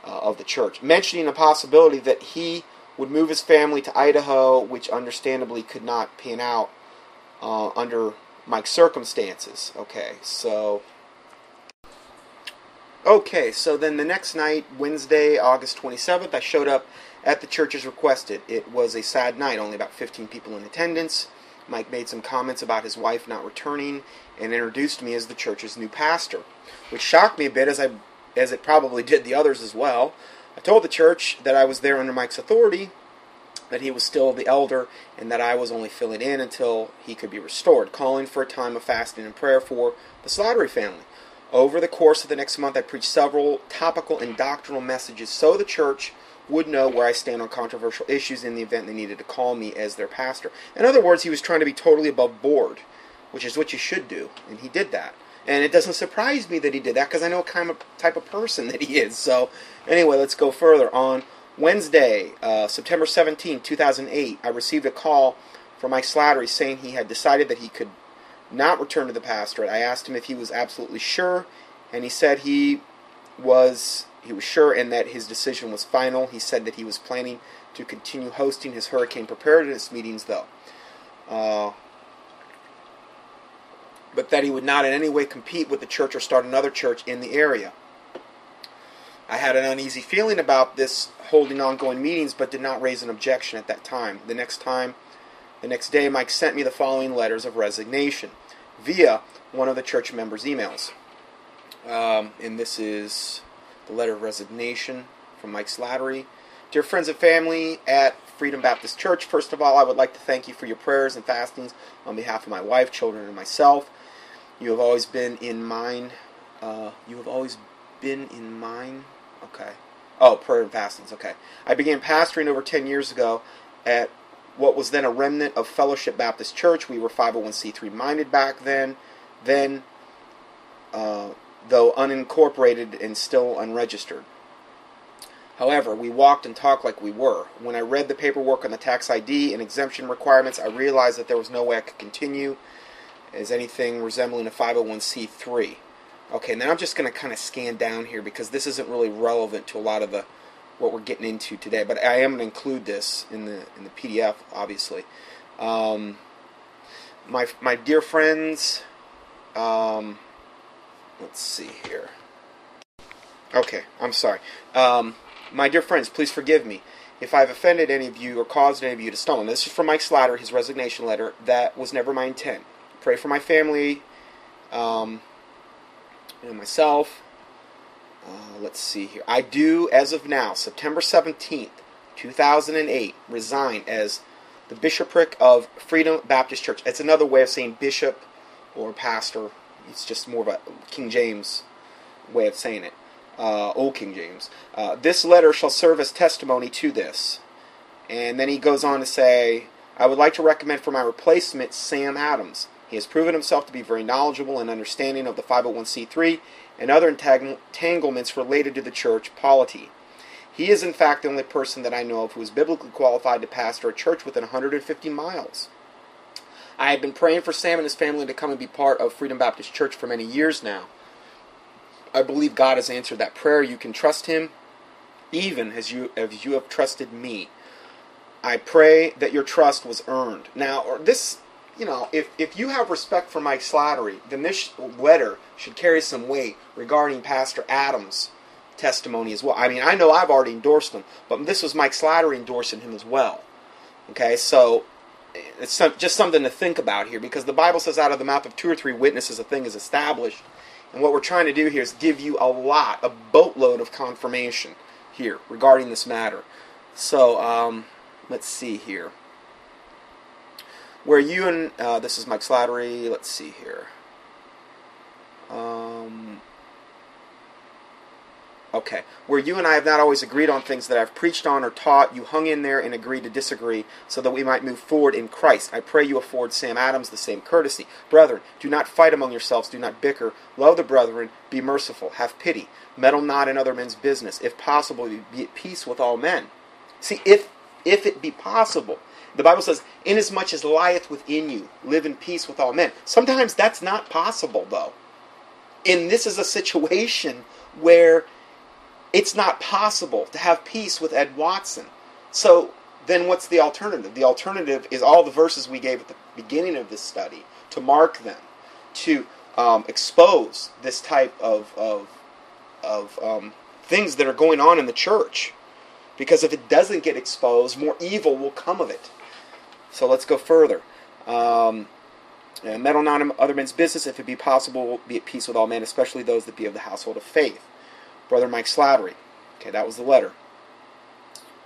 uh, of the church, mentioning the possibility that he would move his family to Idaho, which understandably could not pan out uh, under Mike's circumstances. Okay, so okay, so then the next night, Wednesday, August twenty-seventh, I showed up at the church as requested. It was a sad night, only about fifteen people in attendance. Mike made some comments about his wife not returning and introduced me as the church's new pastor, which shocked me a bit, as I, as it probably did the others as well. I told the church that I was there under Mike's authority, that he was still the elder, and that I was only filling in until he could be restored, calling for a time of fasting and prayer for the Slattery family. Over the course of the next month, I preached several topical and doctrinal messages so the church would know where I stand on controversial issues in the event they needed to call me as their pastor. In other words, he was trying to be totally above board, which is what you should do, and he did that. And it doesn't surprise me that he did that, because I know what kind of type of person that he is. So anyway, let's go further. On Wednesday, uh, September seventeenth, two thousand eight, I received a call from Mike Slattery saying he had decided that he could not return to the pastorate. I asked him if he was absolutely sure, and he said he was... He was sure, and that his decision was final. He said that he was planning to continue hosting his hurricane preparedness meetings, though, uh, but that he would not in any way compete with the church or start another church in the area. I had an uneasy feeling about this, holding ongoing meetings, but did not raise an objection at that time. The next time, the next day, Mike sent me the following letters of resignation via one of the church members' emails, um, and this is the letter of resignation from Mike Slattery. Dear friends and family at Freedom Baptist Church, first of all, I would like to thank you for your prayers and fastings on behalf of my wife, children, and myself. You have always been in mine. Uh, you have always been in mine. Okay. Oh, prayer and fastings. Okay. I began pastoring over ten years ago at what was then a remnant of Fellowship Baptist Church. We were five oh one c three minded back then. Then, uh, though unincorporated and still unregistered. However, we walked and talked like we were. When I read the paperwork on the tax I D and exemption requirements, I realized that there was no way I could continue as anything resembling a five oh one c three. Okay, now I'm just going to kind of scan down here, because this isn't really relevant to a lot of the what we're getting into today, but I am going to include this in the in the P D F, obviously. Um, my, my dear friends, um... let's see here. Okay, I'm sorry. Um, my dear friends, please forgive me if I've offended any of you or caused any of you to stumble. Now, this is from Mike Slattery, his resignation letter. That was never my intent. Pray for my family um, and myself. Uh, let's see here. I do, as of now, September seventeenth, two thousand eight, resign as the bishopric of Freedom Baptist Church. It's another way of saying bishop or pastor. It's just more of a King James way of saying it, uh, old King James. Uh, this letter shall serve as testimony to this. And then he goes on to say, I would like to recommend for my replacement Sam Adams. He has proven himself to be very knowledgeable and understanding of the five oh one c three and other entanglements related to the church polity. He is in fact the only person that I know of who is biblically qualified to pastor a church within one hundred fifty miles. I had been praying for Sam and his family to come and be part of Freedom Baptist Church for many years now. I believe God has answered that prayer. You can trust him even as you, as you have trusted me. I pray that your trust was earned. Now, or this, you know, if, if you have respect for Mike Slattery, then this letter should carry some weight regarding Pastor Adams' testimony as well. I mean, I know I've already endorsed him, but this was Mike Slattery endorsing him as well. Okay, so it's some, just something to think about here, because the Bible says out of the mouth of two or three witnesses a thing is established. And what we're trying to do here is give you a lot, a boatload of confirmation here regarding this matter. So, um, let's see here. Where you and, uh, this is Mike Slattery, let's see here. Um, okay. Where you and I have not always agreed on things that I've preached on or taught, you hung in there and agreed to disagree so that we might move forward in Christ. I pray you afford Sam Adams the same courtesy. Brethren, do not fight among yourselves, do not bicker. Love the brethren, be merciful, have pity. Meddle not in other men's business. If possible, be at peace with all men. See, if, if it be possible. The Bible says, inasmuch as lieth within you, live in peace with all men. Sometimes that's not possible, though. And this is a situation where it's not possible to have peace with Ed Watson. So then what's the alternative? The alternative is all the verses we gave at the beginning of this study, to mark them, to um, expose this type of, of, of um, things that are going on in the church. Because if it doesn't get exposed, more evil will come of it. So let's go further. Um, meddle not in other men's business. If it be possible, be at peace with all men, especially those that be of the household of faith. Brother Mike Slattery. Okay, that was the letter.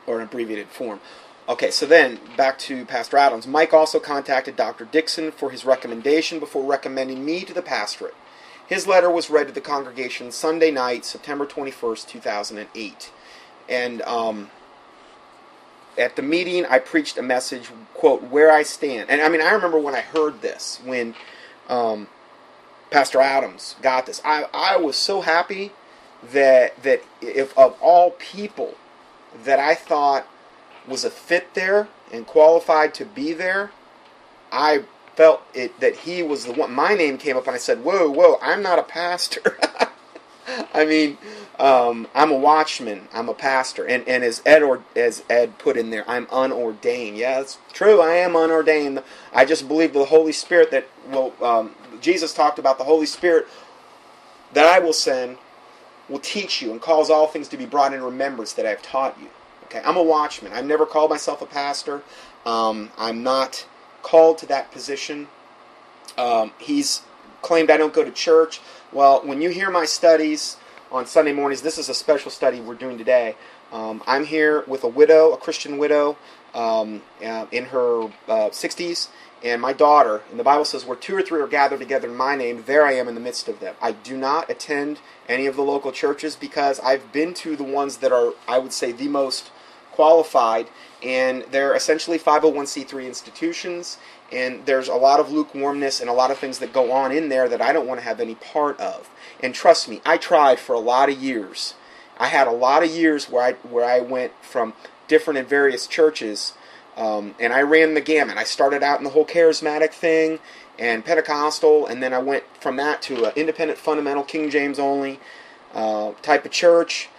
Or an abbreviated form. Okay, so then, back to Pastor Adams. Mike also contacted Doctor Dixon for his recommendation before recommending me to the pastorate. His letter was read to the congregation Sunday night, September twenty-first, two thousand eight. And um, at the meeting, I preached a message, quote, where I stand. And I mean, I remember when I heard this, when um, Pastor Adams got this. I, I was so happy that, that if of all people that I thought was a fit there and qualified to be there, I felt it that he was the one. My name came up and I said, whoa, whoa, I'm not a pastor. I mean, um, I'm a watchman. I'm a pastor, and and as Ed or, as Ed put in there, I'm unordained. Yeah, that's true. I am unordained. I just believe the Holy Spirit that will. Um, Jesus talked about the Holy Spirit that I will send will teach you and cause all things to be brought in remembrance that I have taught you. Okay, I'm a watchman. I've never called myself a pastor. Um, I'm not called to that position. Um, he's claimed I don't go to church. Well, when you hear my studies on Sunday mornings, this is a special study we're doing today. Um, I'm here with a widow, a Christian widow, um, uh, in her uh, sixties, and my daughter. And the Bible says, where two or three are gathered together in my name, there I am in the midst of them. I do not attend any of the local churches because I've been to the ones that are, I would say, the most qualified, and they're essentially five oh one c three institutions, and there's a lot of lukewarmness and a lot of things that go on in there that I don't want to have any part of. And trust me, I tried for a lot of years. I had a lot of years where I where I went from different and various churches, um, and I ran the gamut. I started out in the whole charismatic thing and Pentecostal, and then I went from that to an independent, fundamental, King James only uh, type of church,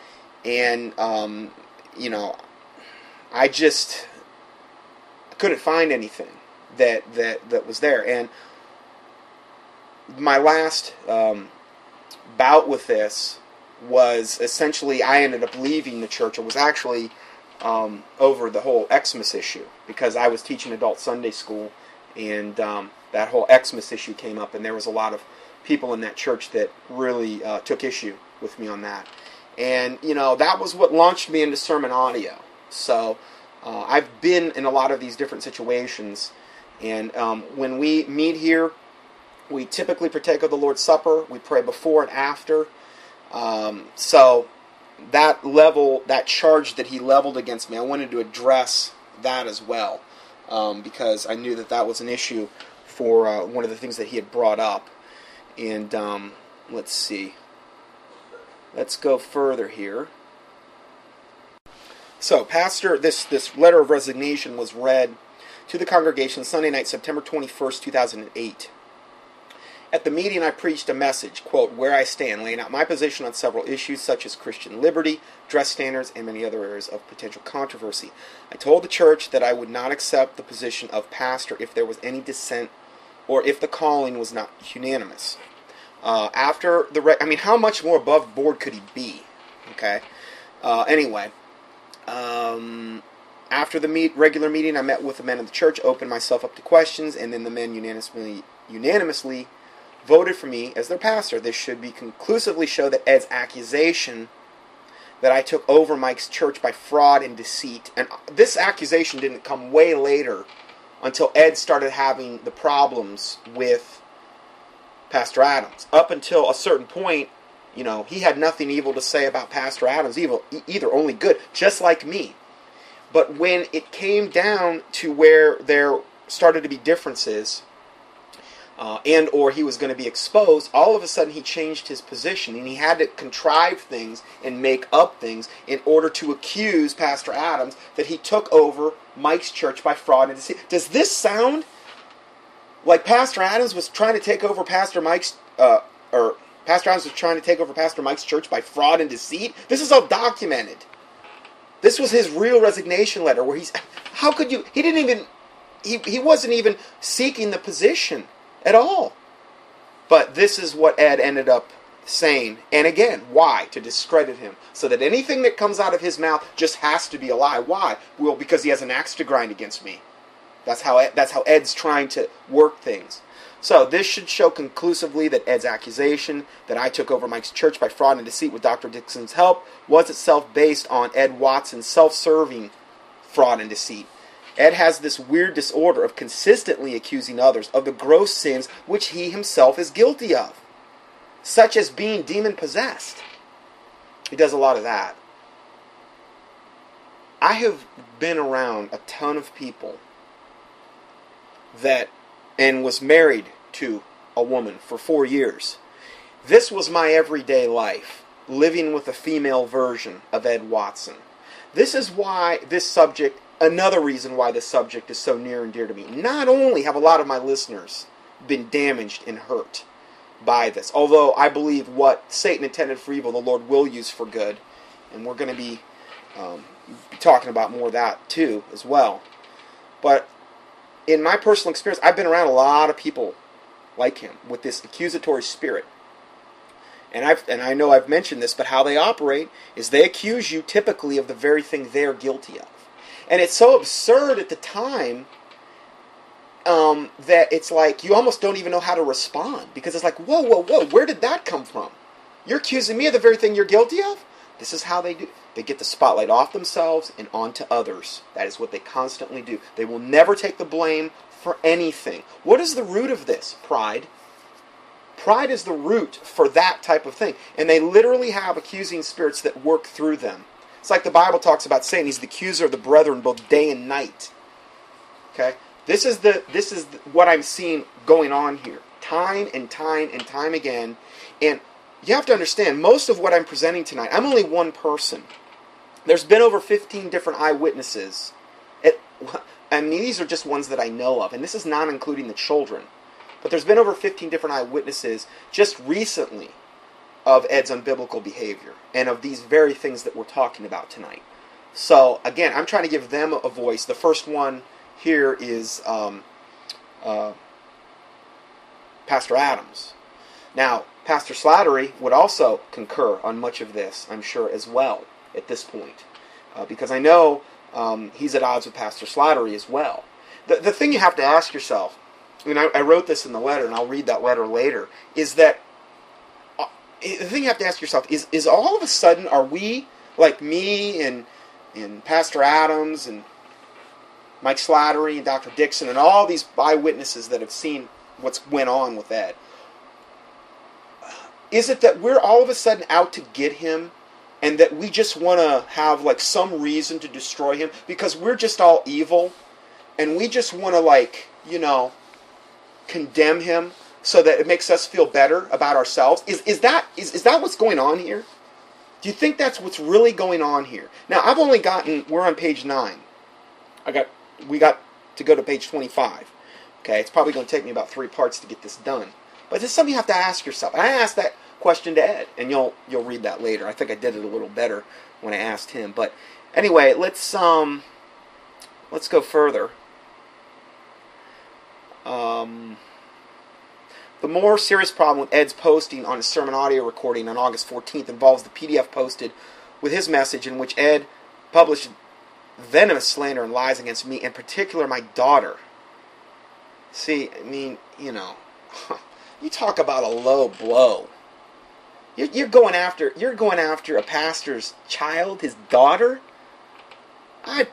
and um, you know, I just couldn't find anything that that that was there. And my last um, bout with this was essentially I ended up leaving the church. It was actually um, over the whole Xmas issue, because I was teaching adult Sunday school, and um, that whole Xmas issue came up, and there was a lot of people in that church that really uh, took issue with me on that. And you know, that was what launched me into Sermon Audio. So uh, I've been in a lot of these different situations. And um, when we meet here, we typically partake of the Lord's Supper. We pray before and after. Um, so that level, that charge that he leveled against me, I wanted to address that as well, um, because I knew that that was an issue for uh, one of the things that he had brought up. And um, let's see. Let's go further here. So, Pastor, this, this letter of resignation was read to the congregation Sunday night, September twenty-first, two thousand eight. At the meeting, I preached a message, quote, "Where I Stand," laying out my position on several issues such as Christian liberty, dress standards, and many other areas of potential controversy. I told the church that I would not accept the position of pastor if there was any dissent or if the calling was not unanimous. Uh, after the, re- I mean, how much more above board could he be? Okay. Uh, anyway, um, after the meet regular meeting, I met with the men of the church, opened myself up to questions, and then the men unanimously unanimously. voted for me as their pastor. This should be conclusively show that Ed's accusation that I took over Mike's church by fraud and deceit, and this accusation didn't come way later until Ed started having the problems with Pastor Adams. Up until a certain point, you know, he had nothing evil to say about Pastor Adams evil either, only good, just like me. But when it came down to where there started to be differences, Uh, and or he was going to be exposed, all of a sudden he changed his position, and he had to contrive things and make up things in order to accuse Pastor Adams that he took over Mike's church by fraud and deceit. Does this sound like Pastor Adams was trying to take over Pastor Mike's, uh, or Pastor Adams was trying to take over Pastor Mike's church by fraud and deceit? This is all documented. This was his real resignation letter, where he's, how could you, he didn't even, he he wasn't even seeking the position at all. But this is what Ed ended up saying. And again, why? To discredit him. So that anything that comes out of his mouth just has to be a lie. Why? Well, because he has an axe to grind against me. That's how Ed, that's how Ed's trying to work things. So this should show conclusively that Ed's accusation that I took over Mike's church by fraud and deceit with Doctor Dixon's help was itself based on Ed Watson's self-serving fraud and deceit. Ed has this weird disorder of consistently accusing others of the gross sins which he himself is guilty of, such as being demon-possessed. He does a lot of that. I have been around a ton of people that, and was married to a woman for four years. This was my everyday life, living with a female version of Ed Watson. This is why this subject Another reason why this subject is so near and dear to me. Not only have a lot of my listeners been damaged and hurt by this, although I believe what Satan intended for evil, the Lord will use for good, and we're going to be um, talking about more of that too as well. But in my personal experience, I've been around a lot of people like him with this accusatory spirit. And I've and I know I've mentioned this, but how they operate is they accuse you typically of the very thing they're guilty of. And it's so absurd at the time um, that it's like you almost don't even know how to respond, because it's like, whoa, whoa, whoa, where did that come from? You're accusing me of the very thing you're guilty of? This is how they do. They get the spotlight off themselves and onto others. That is what they constantly do. They will never take the blame for anything. What is the root of this? Pride. Pride is the root for that type of thing. And they literally have accusing spirits that work through them. It's like the Bible talks about Satan. He's the accuser of the brethren both day and night. Okay? This is the this is the, what I'm seeing going on here. Time and time and time again. And you have to understand, most of what I'm presenting tonight, I'm only one person. There's been over fifteen different eyewitnesses. It, I mean, these are just ones that I know of. And this is not including the children. But there's been over fifteen different eyewitnesses just recently of Ed's unbiblical behavior, and of these very things that we're talking about tonight. So, again, I'm trying to give them a voice. The first one here is um, uh, Pastor Adams. Now, Pastor Slattery would also concur on much of this, I'm sure, as well, at this point. Uh, because I know um, he's at odds with Pastor Slattery as well. The, the thing you have to ask yourself, and I, I wrote this in the letter, and I'll read that letter later, is that the thing you have to ask yourself is, is all of a sudden, are we, like me and and Pastor Adams and Mike Slattery and Doctor Dixon and all these eyewitnesses that have seen what's went on with Ed, is it that we're all of a sudden out to get him, and that we just want to have like some reason to destroy him because we're just all evil and we just want to, like, you know, condemn him so that it makes us feel better about ourselves? Is is that is, is that what's going on here? Do you think that's what's really going on here? Now, I've only gotten, we're on page nine. I got we got to go to page twenty-five. Okay, it's probably going to take me about three parts to get this done. But this is something you have to ask yourself. And I asked that question to Ed, and you'll you'll read that later. I think I did it a little better when I asked him. But anyway, let's um let's go further. Um, the more serious problem with Ed's posting on his sermon audio recording on August fourteenth involves the P D F posted with his message in which Ed published venomous slander and lies against me, in particular my daughter. See, I mean, you know, you talk about a low blow. You're, you're going after, you're going after a pastor's child, his daughter. I,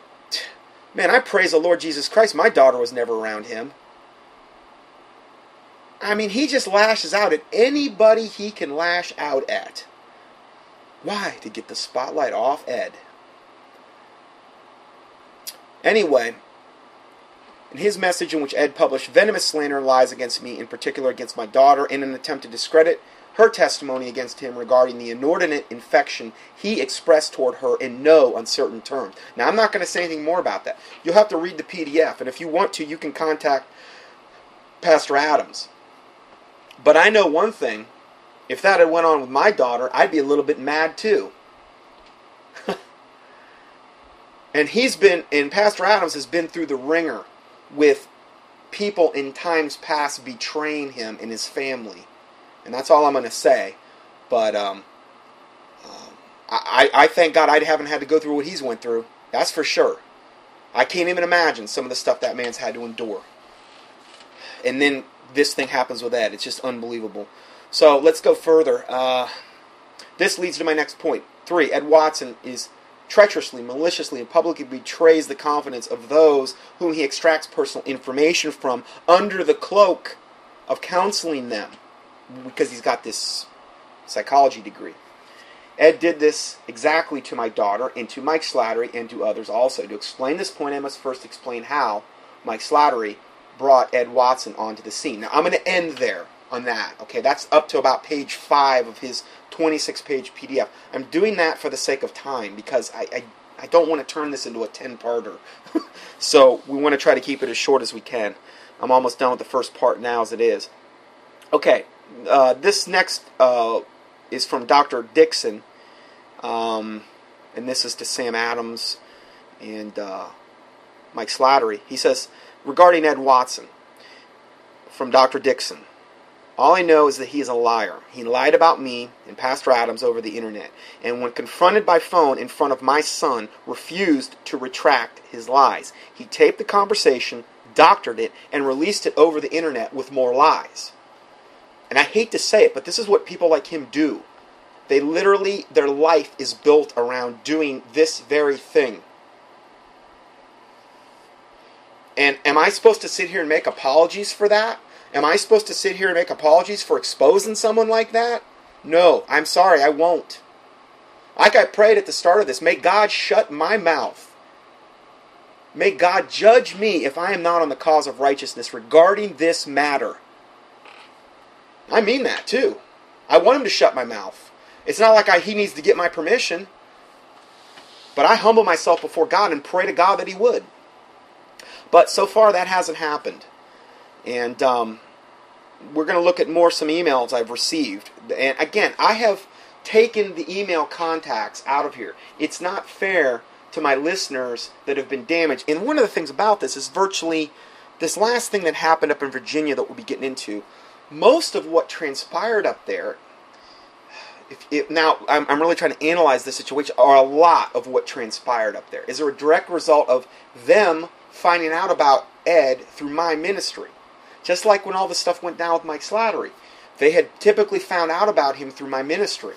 man, I praise the Lord Jesus Christ. My daughter was never around him. I mean, he just lashes out at anybody he can lash out at. Why? To get the spotlight off Ed. Anyway, in his message in which Ed published venomous slander and lies against me, in particular against my daughter, in an attempt to discredit her testimony against him regarding the inordinate infection he expressed toward her in no uncertain terms. Now, I'm not going to say anything more about that. You'll have to read the P D F, and if you want to, you can contact Pastor Adams. But I know one thing. If that had went on with my daughter, I'd be a little bit mad too. And he's been, and Pastor Adams has been through the ringer with people in times past betraying him and his family. And that's all I'm going to say. But um, um, I, I thank God I haven't had to go through what he's went through. That's for sure. I can't even imagine some of the stuff that man's had to endure. And then this thing happens with Ed. It's just unbelievable. So let's go further. Uh, this leads to my next point. Three, Ed Watson is treacherously, maliciously, and publicly betrays the confidence of those whom he extracts personal information from under the cloak of counseling them, because he's got this psychology degree. Ed did this exactly to my daughter and to Mike Slattery and to others also. To explain this point, I must first explain how Mike Slattery brought Ed Watson onto the scene. Now, I'm going to end there on that. Okay, that's up to about page five of his twenty-six page P D F. I'm doing that for the sake of time because I I, I don't want to turn this into a ten-parter. So we want to try to keep it as short as we can. I'm almost done with the first part now as it is. Okay, uh, this next uh, is from Doctor Dixon, um, and this is to Sam Adams and uh, Mike Slattery. He says, regarding Ed Watson, from Doctor Dixon, all I know is that he is a liar. He lied about me and Pastor Adams over the internet, and when confronted by phone in front of my son, refused to retract his lies. He taped the conversation, doctored it, and released it over the internet with more lies. And I hate to say it, but this is what people like him do. They literally, their life is built around doing this very thing. And am I supposed to sit here and make apologies for that? Am I supposed to sit here and make apologies for exposing someone like that? No, I'm sorry, I won't. Like I prayed at the start of this, may God shut my mouth. May God judge me if I am not on the cause of righteousness regarding this matter. I mean that too. I want him to shut my mouth. It's not like I, he needs to get my permission. But I humble myself before God and pray to God that he would. But so far that hasn't happened. And um, we're going to look at more some emails I've received. And again, I have taken the email contacts out of here. It's not fair to my listeners that have been damaged. And one of the things about this is virtually this last thing that happened up in Virginia that we'll be getting into. Most of what transpired up there, if it, now I'm, I'm really trying to analyze this situation, or a lot of what transpired up there is a direct result of them finding out about Ed through my ministry. Just like when all this stuff went down with Mike Slattery. They had typically found out about him through my ministry.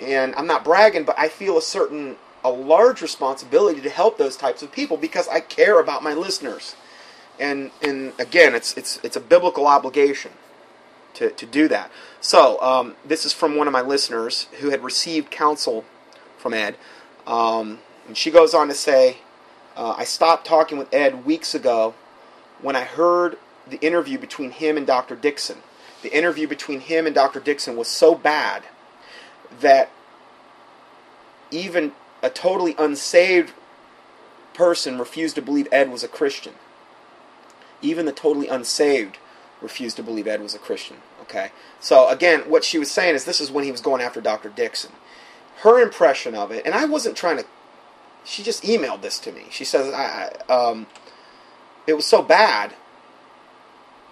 And I'm not bragging, but I feel a certain, a large responsibility to help those types of people because I care about my listeners. And and again, it's it's it's a biblical obligation to, to do that. So, um, this is from one of my listeners who had received counsel from Ed. Um, and she goes on to say, uh, I stopped talking with Ed weeks ago when I heard the interview between him and Doctor Dixon. The interview between him and Doctor Dixon was so bad that even a totally unsaved person refused to believe Ed was a Christian. Even the totally unsaved refused to believe Ed was a Christian. Okay, so again, what she was saying is this is when he was going after Doctor Dixon. Her impression of it, and I wasn't trying to, she just emailed this to me. She says, I, I, um, it was so bad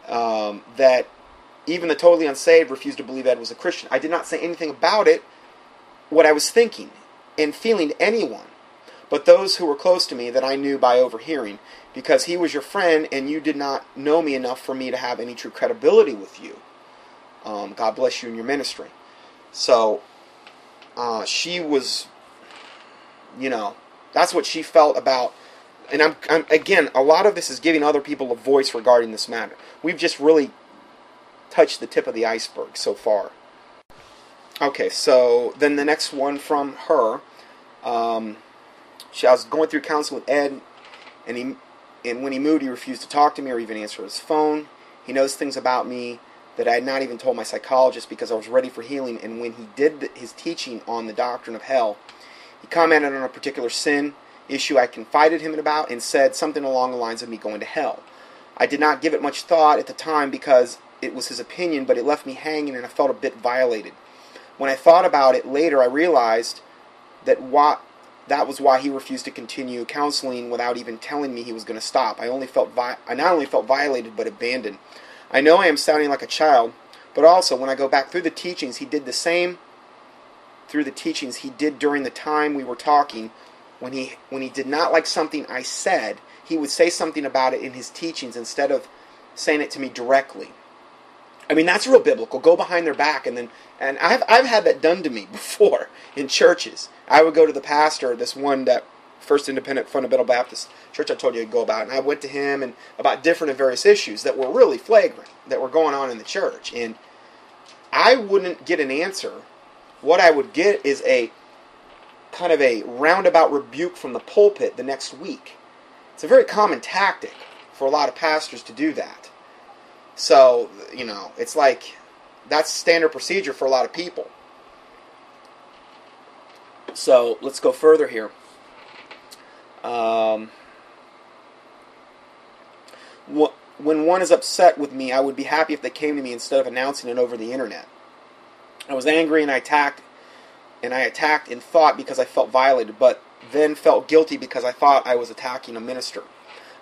um, that even the totally unsaved refused to believe Ed was a Christian. I did not say anything about it, what I was thinking and feeling to anyone, but those who were close to me that I knew by overhearing, because he was your friend and you did not know me enough for me to have any true credibility with you. Um, God bless you in your ministry. So uh, she was, you know, that's what she felt about. And I'm, I'm again, a lot of this is giving other people a voice regarding this matter. We've just really touched the tip of the iceberg so far. Okay, so then the next one from her. Um, she, I was going through counseling with Ed, and he, and when he moved, he refused to talk to me or even answer his phone. He knows things about me that I had not even told my psychologist because I was ready for healing. And when he did the, his teaching on the doctrine of hell, he commented on a particular sin issue I confided him about and said something along the lines of me going to hell. I did not give it much thought at the time because it was his opinion, but it left me hanging and I felt a bit violated. When I thought about it later, I realized that why, that was why he refused to continue counseling without even telling me he was going to stop. I only felt vi- I not only felt violated, but abandoned. I know I am sounding like a child, but also when I go back through the teachings, he did the same through the teachings he did during the time we were talking. When he when he did not like something I said, he would say something about it in his teachings instead of saying it to me directly. I mean, that's real biblical. Go behind their back, and then and I've I've had that done to me before in churches. I would go to the pastor, this one that First Independent Fundamental Baptist Church I told you to go about, and I went to him and about different and various issues that were really flagrant that were going on in the church, and I wouldn't get an answer. What I would get is a kind of a roundabout rebuke from the pulpit the next week. It's a very common tactic for a lot of pastors to do that. So, you know, it's like that's standard procedure for a lot of people. So, let's go further here. Um, when one is upset with me, I would be happy if they came to me instead of announcing it over the internet. I was angry and I attacked, and I attacked in thought because I felt violated, but then felt guilty because I thought I was attacking a minister.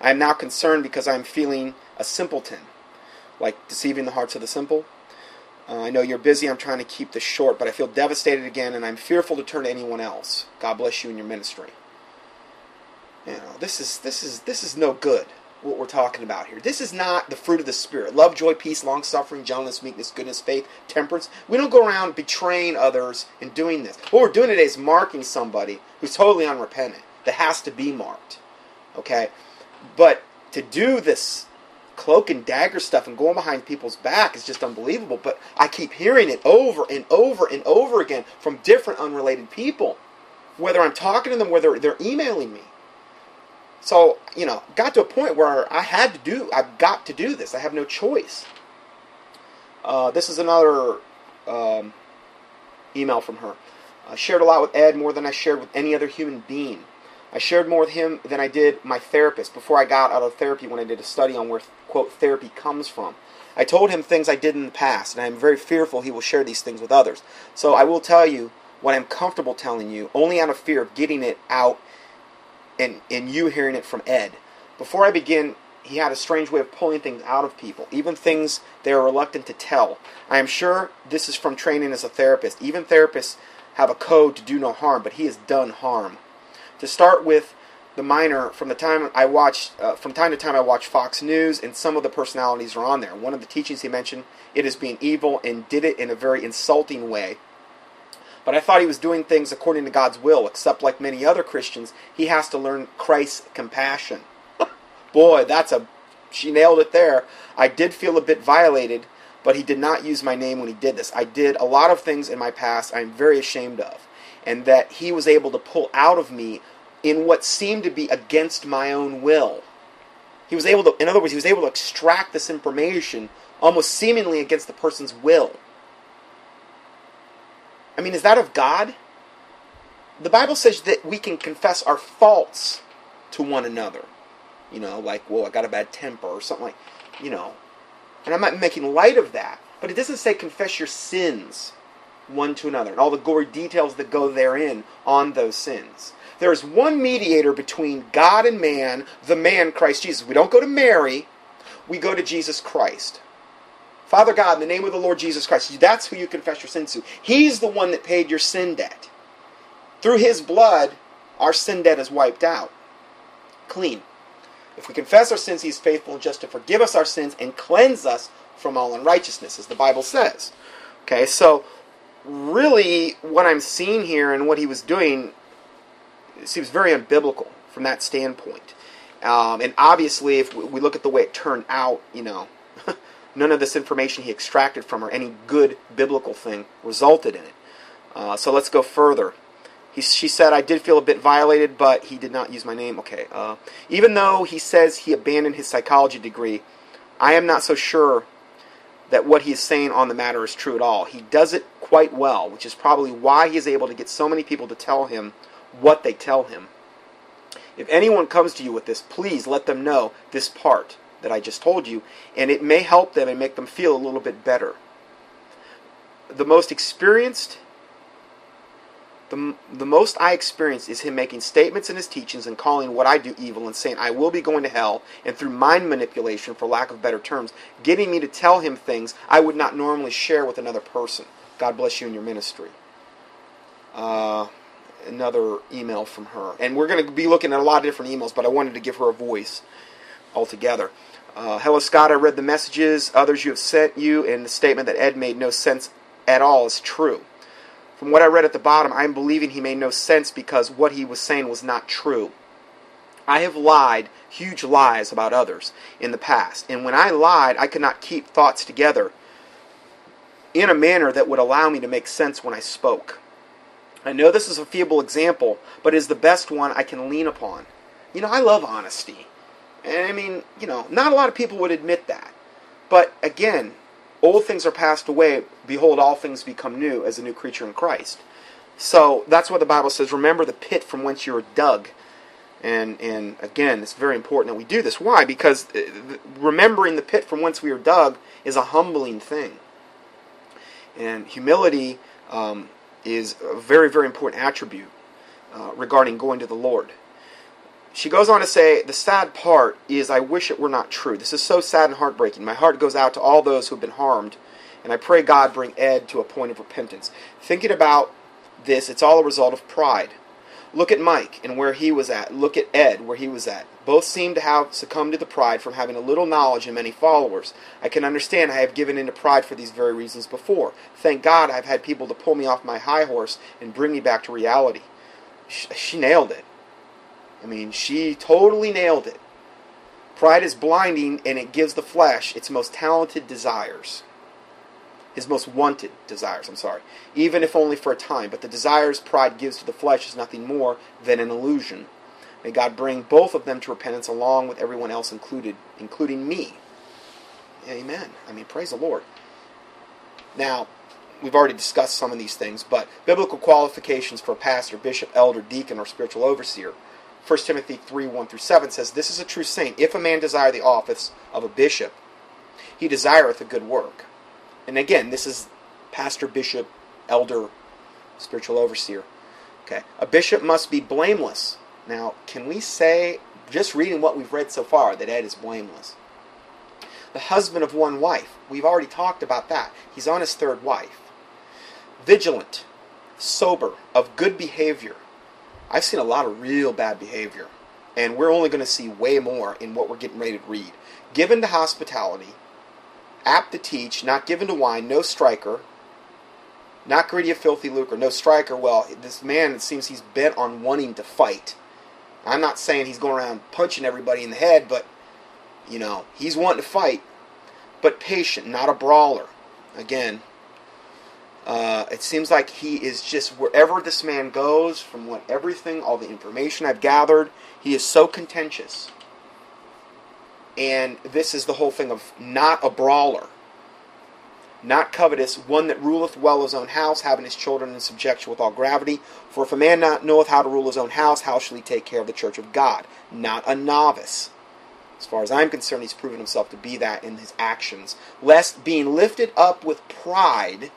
I am now concerned because I am feeling a simpleton, like deceiving the hearts of the simple. Uh, I know you're busy. I'm trying to keep this short, but I feel devastated again, and I'm fearful to turn to anyone else. God bless you in your ministry. You know, this is this is this is no good. What we're talking about here. This is not the fruit of the Spirit. Love, joy, peace, long-suffering, gentleness, meekness, goodness, faith, temperance. We don't go around betraying others and doing this. What we're doing today is marking somebody who's totally unrepentant. That has to be marked. Okay? But to do this cloak and dagger stuff and going behind people's back is just unbelievable. But I keep hearing it over and over and over again from different unrelated people. Whether I'm talking to them, whether they're emailing me. So, you know, got to a point where I had to do, I've got to do this. I have no choice. Uh, this is another um, email from her. I shared a lot with Ed, more than I shared with any other human being. I shared more with him than I did my therapist before I got out of therapy when I did a study on where, quote, therapy comes from. I told him things I did in the past, and I am very fearful he will share these things with others. So I will tell you what I'm comfortable telling you, only out of fear of getting it out And, and you hearing it from Ed. Before I begin, he had a strange way of pulling things out of people, even things they are reluctant to tell. I am sure this is from training as a therapist. Even therapists have a code to do no harm, but he has done harm. To start with, the minor, from the time I watched, uh, from time to time I watch Fox News, and some of the personalities are on there. One of the teachings he mentioned, it is being evil, and did it in a very insulting way. But I thought he was doing things according to God's will, except like many other Christians, he has to learn Christ's compassion. Boy, that's a... She nailed it there. I did feel a bit violated, but he did not use my name when he did this. I did a lot of things in my past I'm very ashamed of, and that he was able to pull out of me in what seemed to be against my own will. He was able to... In other words, he was able to extract this information almost seemingly against the person's will. I mean, is that of God? The Bible says that we can confess our faults to one another. You know, like, well, I got a bad temper or something like, you know. And I'm not making light of that. But it doesn't say confess your sins one to another, and all the gory details that go therein on those sins. There is one mediator between God and man, the man Christ Jesus. We don't go to Mary, we go to Jesus Christ. Father God, in the name of the Lord Jesus Christ, that's who you confess your sins to. He's the one that paid your sin debt. Through his blood, our sin debt is wiped out. Clean. If we confess our sins, he is faithful and just to forgive us our sins and cleanse us from all unrighteousness, as the Bible says. Okay, so really what I'm seeing here and what he was doing seems very unbiblical from that standpoint. Um, and obviously, if we look at the way it turned out, you know, none of this information he extracted from her, any good biblical thing, resulted in it. Uh, so let's go further. He, she said, I did feel a bit violated, but he did not use my name. Okay. Uh, even though he says he abandoned his psychology degree, I am not so sure that what he is saying on the matter is true at all. He does it quite well, which is probably why he is able to get so many people to tell him what they tell him. If anyone comes to you with this, please let them know this part that I just told you, and it may help them and make them feel a little bit better. The most experienced The, the most I experienced is him making statements in his teachings and calling what I do evil and saying I will be going to hell, and through mind manipulation, for lack of better terms, getting me to tell him things I would not normally share with another person. God bless you in your ministry. Uh, another email from her. And we're going to be looking at a lot of different emails, but I wanted to give her a voice altogether. Uh, Hello, Scott. I read the messages others you have sent you, and the statement that Ed made no sense at all is true. From what I read at the bottom, I am believing he made no sense because what he was saying was not true. I have lied huge lies about others in the past, and when I lied, I could not keep thoughts together in a manner that would allow me to make sense when I spoke. I know this is a feeble example, but it is the best one I can lean upon. You know, I love honesty. And I mean, you know, not a lot of people would admit that. But again, old things are passed away, behold, all things become new as a new creature in Christ. So that's what the Bible says, remember the pit from whence you were dug. And and again, it's very important that we do this. Why? Because remembering the pit from whence we were dug is a humbling thing. And humility um, is a very, very important attribute uh, regarding going to the Lord. She goes on to say, the sad part is I wish it were not true. This is so sad and heartbreaking. My heart goes out to all those who have been harmed, and I pray God bring Ed to a point of repentance. Thinking about this, it's all a result of pride. Look at Mike and where he was at. Look at Ed, where he was at. Both seem to have succumbed to the pride from having a little knowledge and many followers. I can understand I have given in to pride for these very reasons before. Thank God I've had people to pull me off my high horse and bring me back to reality. She nailed it. I mean, she totally nailed it. Pride is blinding, and it gives the flesh its most talented desires. His most wanted desires, I'm sorry. Even if only for a time. But the desires pride gives to the flesh is nothing more than an illusion. May God bring both of them to repentance along with everyone else included, including me. Amen. I mean, praise the Lord. Now, we've already discussed some of these things, but biblical qualifications for a pastor, bishop, elder, deacon, or spiritual overseer. First Timothy three, one through seven says, this is a true saying, if a man desire the office of a bishop, he desireth a good work. And again, this is pastor, bishop, elder, spiritual overseer. Okay, a bishop must be blameless. Now, can we say, just reading what we've read so far, that Ed is blameless? The husband of one wife. We've already talked about that. He's on his third wife. Vigilant, sober, of good behavior. I've seen a lot of real bad behavior, and we're only going to see way more in what we're getting ready to read. Given to hospitality, apt to teach, not given to wine, no striker, not greedy of filthy lucre, no striker. Well, this man, it seems he's bent on wanting to fight. I'm not saying he's going around punching everybody in the head, but, you know, he's wanting to fight. But patient, not a brawler. Again, Uh, it seems like he is just, wherever this man goes, from what everything, all the information I've gathered, he is so contentious. And this is the whole thing of not a brawler, not covetous, one that ruleth well his own house, having his children in subjection with all gravity. For if a man not knoweth how to rule his own house, how shall he take care of the church of God? Not a novice. As far as I'm concerned, he's proven himself to be that in his actions. Lest being lifted up with pride,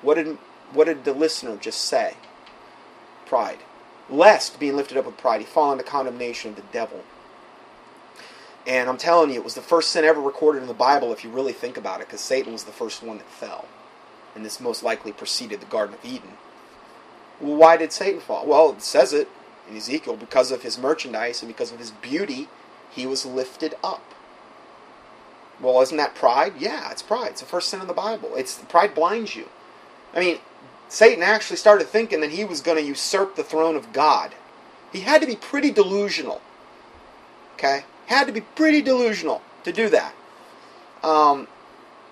what did what did the listener just say? Pride. Lest being lifted up with pride, he fall into condemnation of the devil. And I'm telling you, it was the first sin ever recorded in the Bible, if you really think about it, because Satan was the first one that fell. And this most likely preceded the Garden of Eden. Well, why did Satan fall? Well, it says it in Ezekiel, because of his merchandise and because of his beauty, he was lifted up. Well, isn't that pride? Yeah, it's pride. It's the first sin in the Bible. It's pride blinds you. I mean, Satan actually started thinking that he was going to usurp the throne of God. He had to be pretty delusional. Okay? Had to be pretty delusional to do that. Um,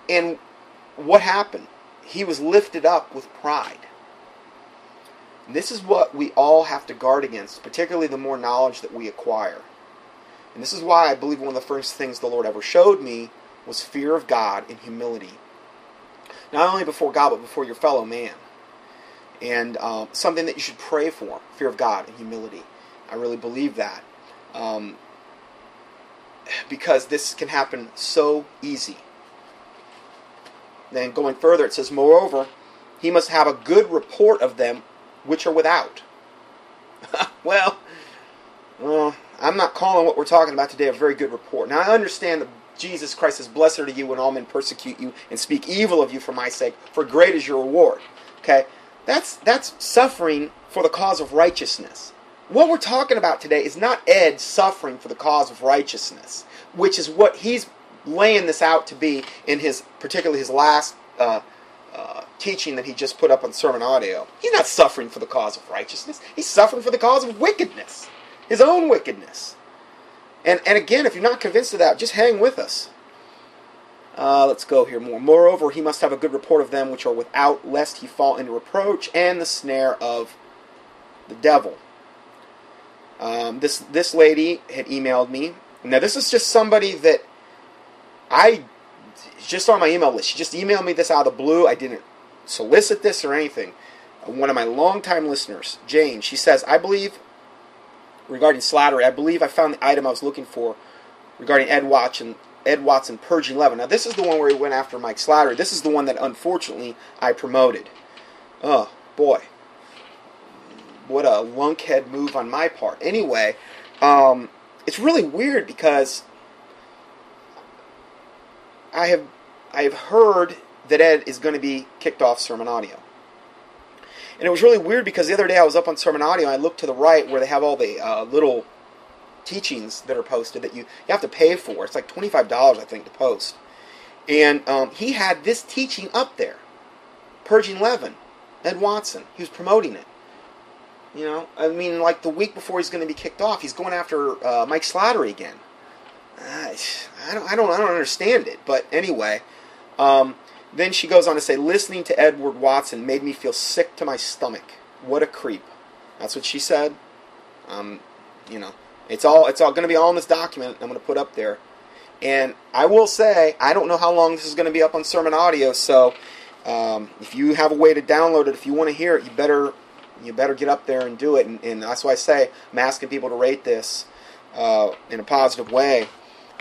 and what happened? He was lifted up with pride. And this is what we all have to guard against, particularly the more knowledge that we acquire. And this is why I believe one of the first things the Lord ever showed me was fear of God and humility. Not only before God, but before your fellow man. And um, something that you should pray for, fear of God and humility. I really believe that. Um, because this can happen so easy. Then going further, it says, moreover, he must have a good report of them which are without. well, uh, I'm not calling what we're talking about today a very good report. Now, I understand that Jesus Christ says, blessed are you when all men persecute you and speak evil of you for my sake, for great is your reward. Okay, that's that's suffering for the cause of righteousness. What we're talking about today is not Ed suffering for the cause of righteousness, which is what he's laying this out to be in his, particularly his last uh, uh, teaching that he just put up on Sermon Audio. He's not suffering for the cause of righteousness. He's suffering for the cause of wickedness, his own wickedness. And and again, if you're not convinced of that, just hang with us. Uh, let's go here more. Moreover, he must have a good report of them which are without, lest he fall into reproach and the snare of the devil. Um, this this lady had emailed me. Now, this is just somebody that I just on my email list. She just emailed me this out of the blue. I didn't solicit this or anything. One of my longtime listeners, Jane, she says, I believe, regarding Slattery, I believe I found the item I was looking for regarding Ed Watson, Ed Watson purging leaven. Now, this is the one where he went after Mike Slattery. This is the one that, unfortunately, I promoted. Oh, boy. What a lunkhead move on my part. Anyway, um, it's really weird because I have I have heard that Ed is going to be kicked off Sermon Audio. And it was really weird because the other day I was up on Sermon Audio and I looked to the right where they have all the uh, little teachings that are posted that you, you have to pay for. It's like twenty-five dollars, I think, to post. And um, he had this teaching up there, Purging Leaven, Ed Watson. He was promoting it. You know, I mean, like the week before he's going to be kicked off, he's going after uh, Mike Slattery again. I, I don't, I don't, I don't understand it. But anyway, um, then she goes on to say, listening to Edward Watson made me feel sick to my stomach. What a creep. That's what she said. Um, you know, it's all, it's all going to be all in this document I'm going to put up there. And I will say, I don't know how long this is going to be up on Sermon Audio. So um, if you have a way to download it, if you want to hear it, you better. You better get up there and do it. And, and that's why I say I'm asking people to rate this uh, in a positive way,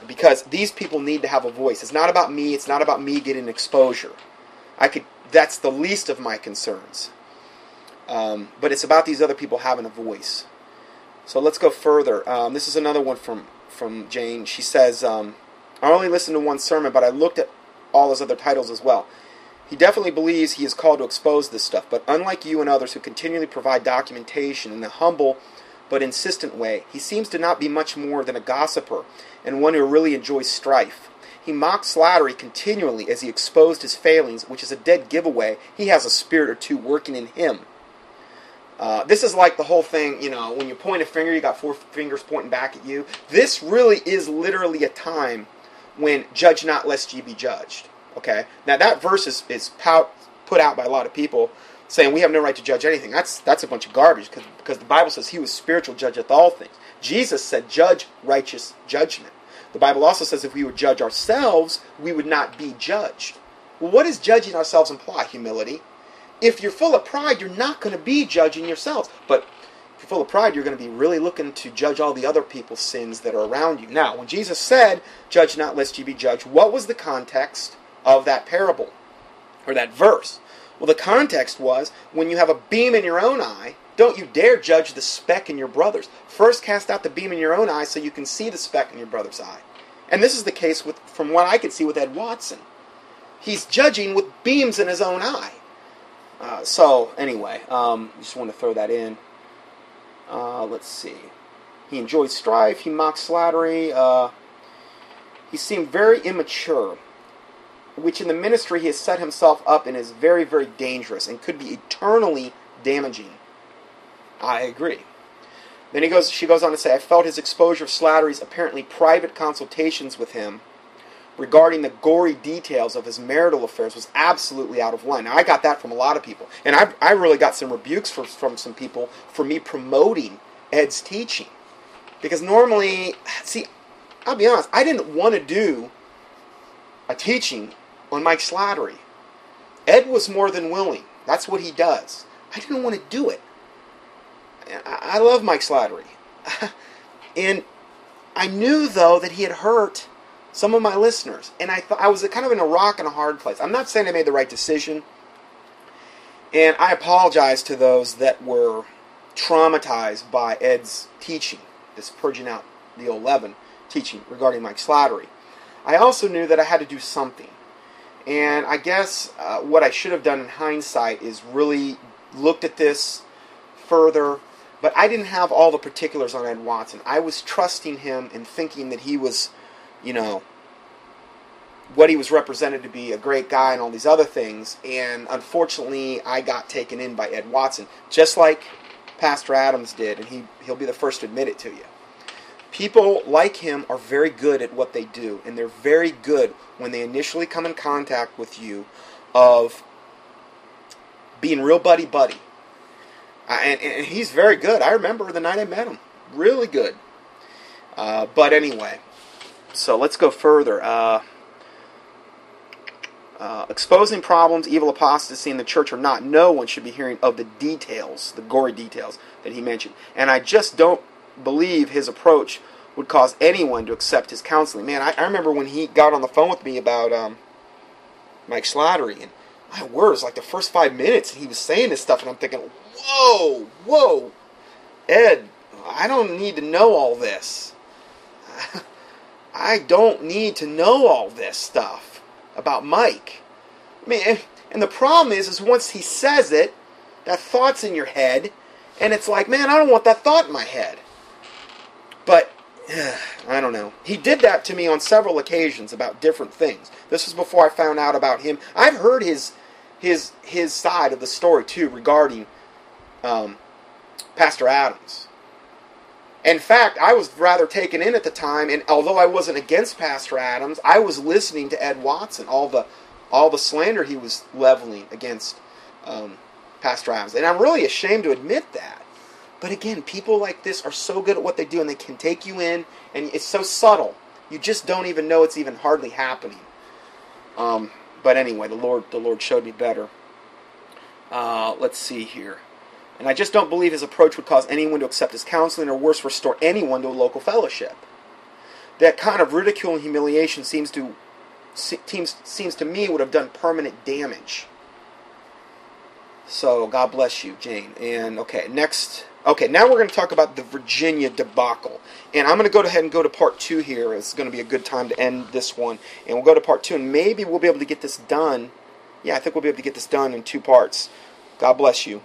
because these people need to have a voice. It's not about me. It's not about me getting exposure. I could. That's the least of my concerns. Um, but it's about these other people having a voice. So let's go further. Um, this is another one from, from Jane. She says, um, I only listened to one sermon, but I looked at all his other titles as well. He definitely believes he is called to expose this stuff, but unlike you and others who continually provide documentation in a humble but insistent way, he seems to not be much more than a gossiper and one who really enjoys strife. He mocked Slattery continually as he exposed his failings, which is a dead giveaway. He has a spirit or two working in him. Uh, this is like the whole thing, you know, when you point a finger, you got four fingers pointing back at you. This really is literally a time when judge not lest ye be judged. Okay, now that verse is, is pout, put out by a lot of people saying we have no right to judge anything. That's that's a bunch of garbage because because the Bible says he was spiritual, judgeth all things. Jesus said judge righteous judgment. The Bible also says if we would judge ourselves, we would not be judged. Well, what does judging ourselves imply? Humility. If you're full of pride, you're not going to be judging yourselves. But you're full of pride, you're going to be really looking to judge all the other people's sins that are around you. Now, when Jesus said, "Judge not, lest ye be judged," what was the context of that parable or that verse? Well, the context was, when you have a beam in your own eye, don't you dare judge the speck in your brother's. First cast out the beam in your own eye so you can see the speck in your brother's eye. And this is the case with, from what I could see, with Ed Watson. He's judging with beams in his own eye. Uh, so, anyway, um, just want to throw that in. Uh, let's see. He enjoys strife. He mocks Slattery. Uh, he seemed very immature, which in the ministry he has set himself up and is very, very dangerous and could be eternally damaging. I agree. Then he goes. She goes on to say, "I felt his exposure of Slattery's apparently private consultations with him regarding the gory details of his marital affairs was absolutely out of line." Now, I got that from a lot of people. And I, I really got some rebukes for, from some people for me promoting Ed's teaching. Because normally, see, I'll be honest, I didn't want to do a teaching on Mike Slattery. Ed was more than willing. That's what he does. I didn't want to do it. I, I love Mike Slattery. And I knew, though, that he had hurt some of my listeners, and I thought I was kind of in a rock and a hard place. I'm not saying I made the right decision, and I apologize to those that were traumatized by Ed's teaching, this purging out the old leaven teaching regarding Mike Slattery. I also knew that I had to do something, and I guess uh, what I should have done in hindsight is really looked at this further, but I didn't have all the particulars on Ed Watson. I was trusting him and thinking that he was, you know, what he was represented to be, a great guy and all these other things, and unfortunately I got taken in by Ed Watson, just like Pastor Adams did, and he, he'll be the first to admit it to you. People like him are very good at what they do, and they're very good when they initially come in contact with you of being real buddy-buddy. Uh, and, and he's very good. I remember the night I met him. Really good. Uh, but anyway... So let's go further. Uh, uh, exposing problems, evil apostasy in the church or not, no one should be hearing of the details, the gory details that he mentioned. And I just don't believe his approach would cause anyone to accept his counseling. Man, I, I remember when he got on the phone with me about um, Mike Slattery, and my words, like the first five minutes, he was saying this stuff, and I'm thinking, whoa, whoa, Ed, I don't need to know all this. I don't need to know all this stuff about Mike. I mean, and the problem is, is once he says it, that thought's in your head, and it's like, man, I don't want that thought in my head. But, I don't know. He did that to me on several occasions about different things. This was before I found out about him. I've heard his his his side of the story, too, regarding um, Pastor Adams. In fact, I was rather taken in at the time, and although I wasn't against Pastor Adams, I was listening to Ed Watson, all the all the slander he was leveling against um, Pastor Adams. And I'm really ashamed to admit that. But again, people like this are so good at what they do, and they can take you in, and it's so subtle. You just don't even know it's even hardly happening. Um, but anyway, the Lord, the Lord showed me better. Uh, let's see here. And I just don't believe his approach would cause anyone to accept his counseling, or worse, restore anyone to a local fellowship. That kind of ridicule and humiliation seems to seems seems to me would have done permanent damage. So God bless you, Jane. And okay, next, okay, now we're going to talk about the Virginia debacle. And I'm going to go ahead and go to part two here. It's going to be a good time to end this one, and we'll go to part two, and maybe we'll be able to get this done. Yeah, I think we'll be able to get this done in two parts. God bless you.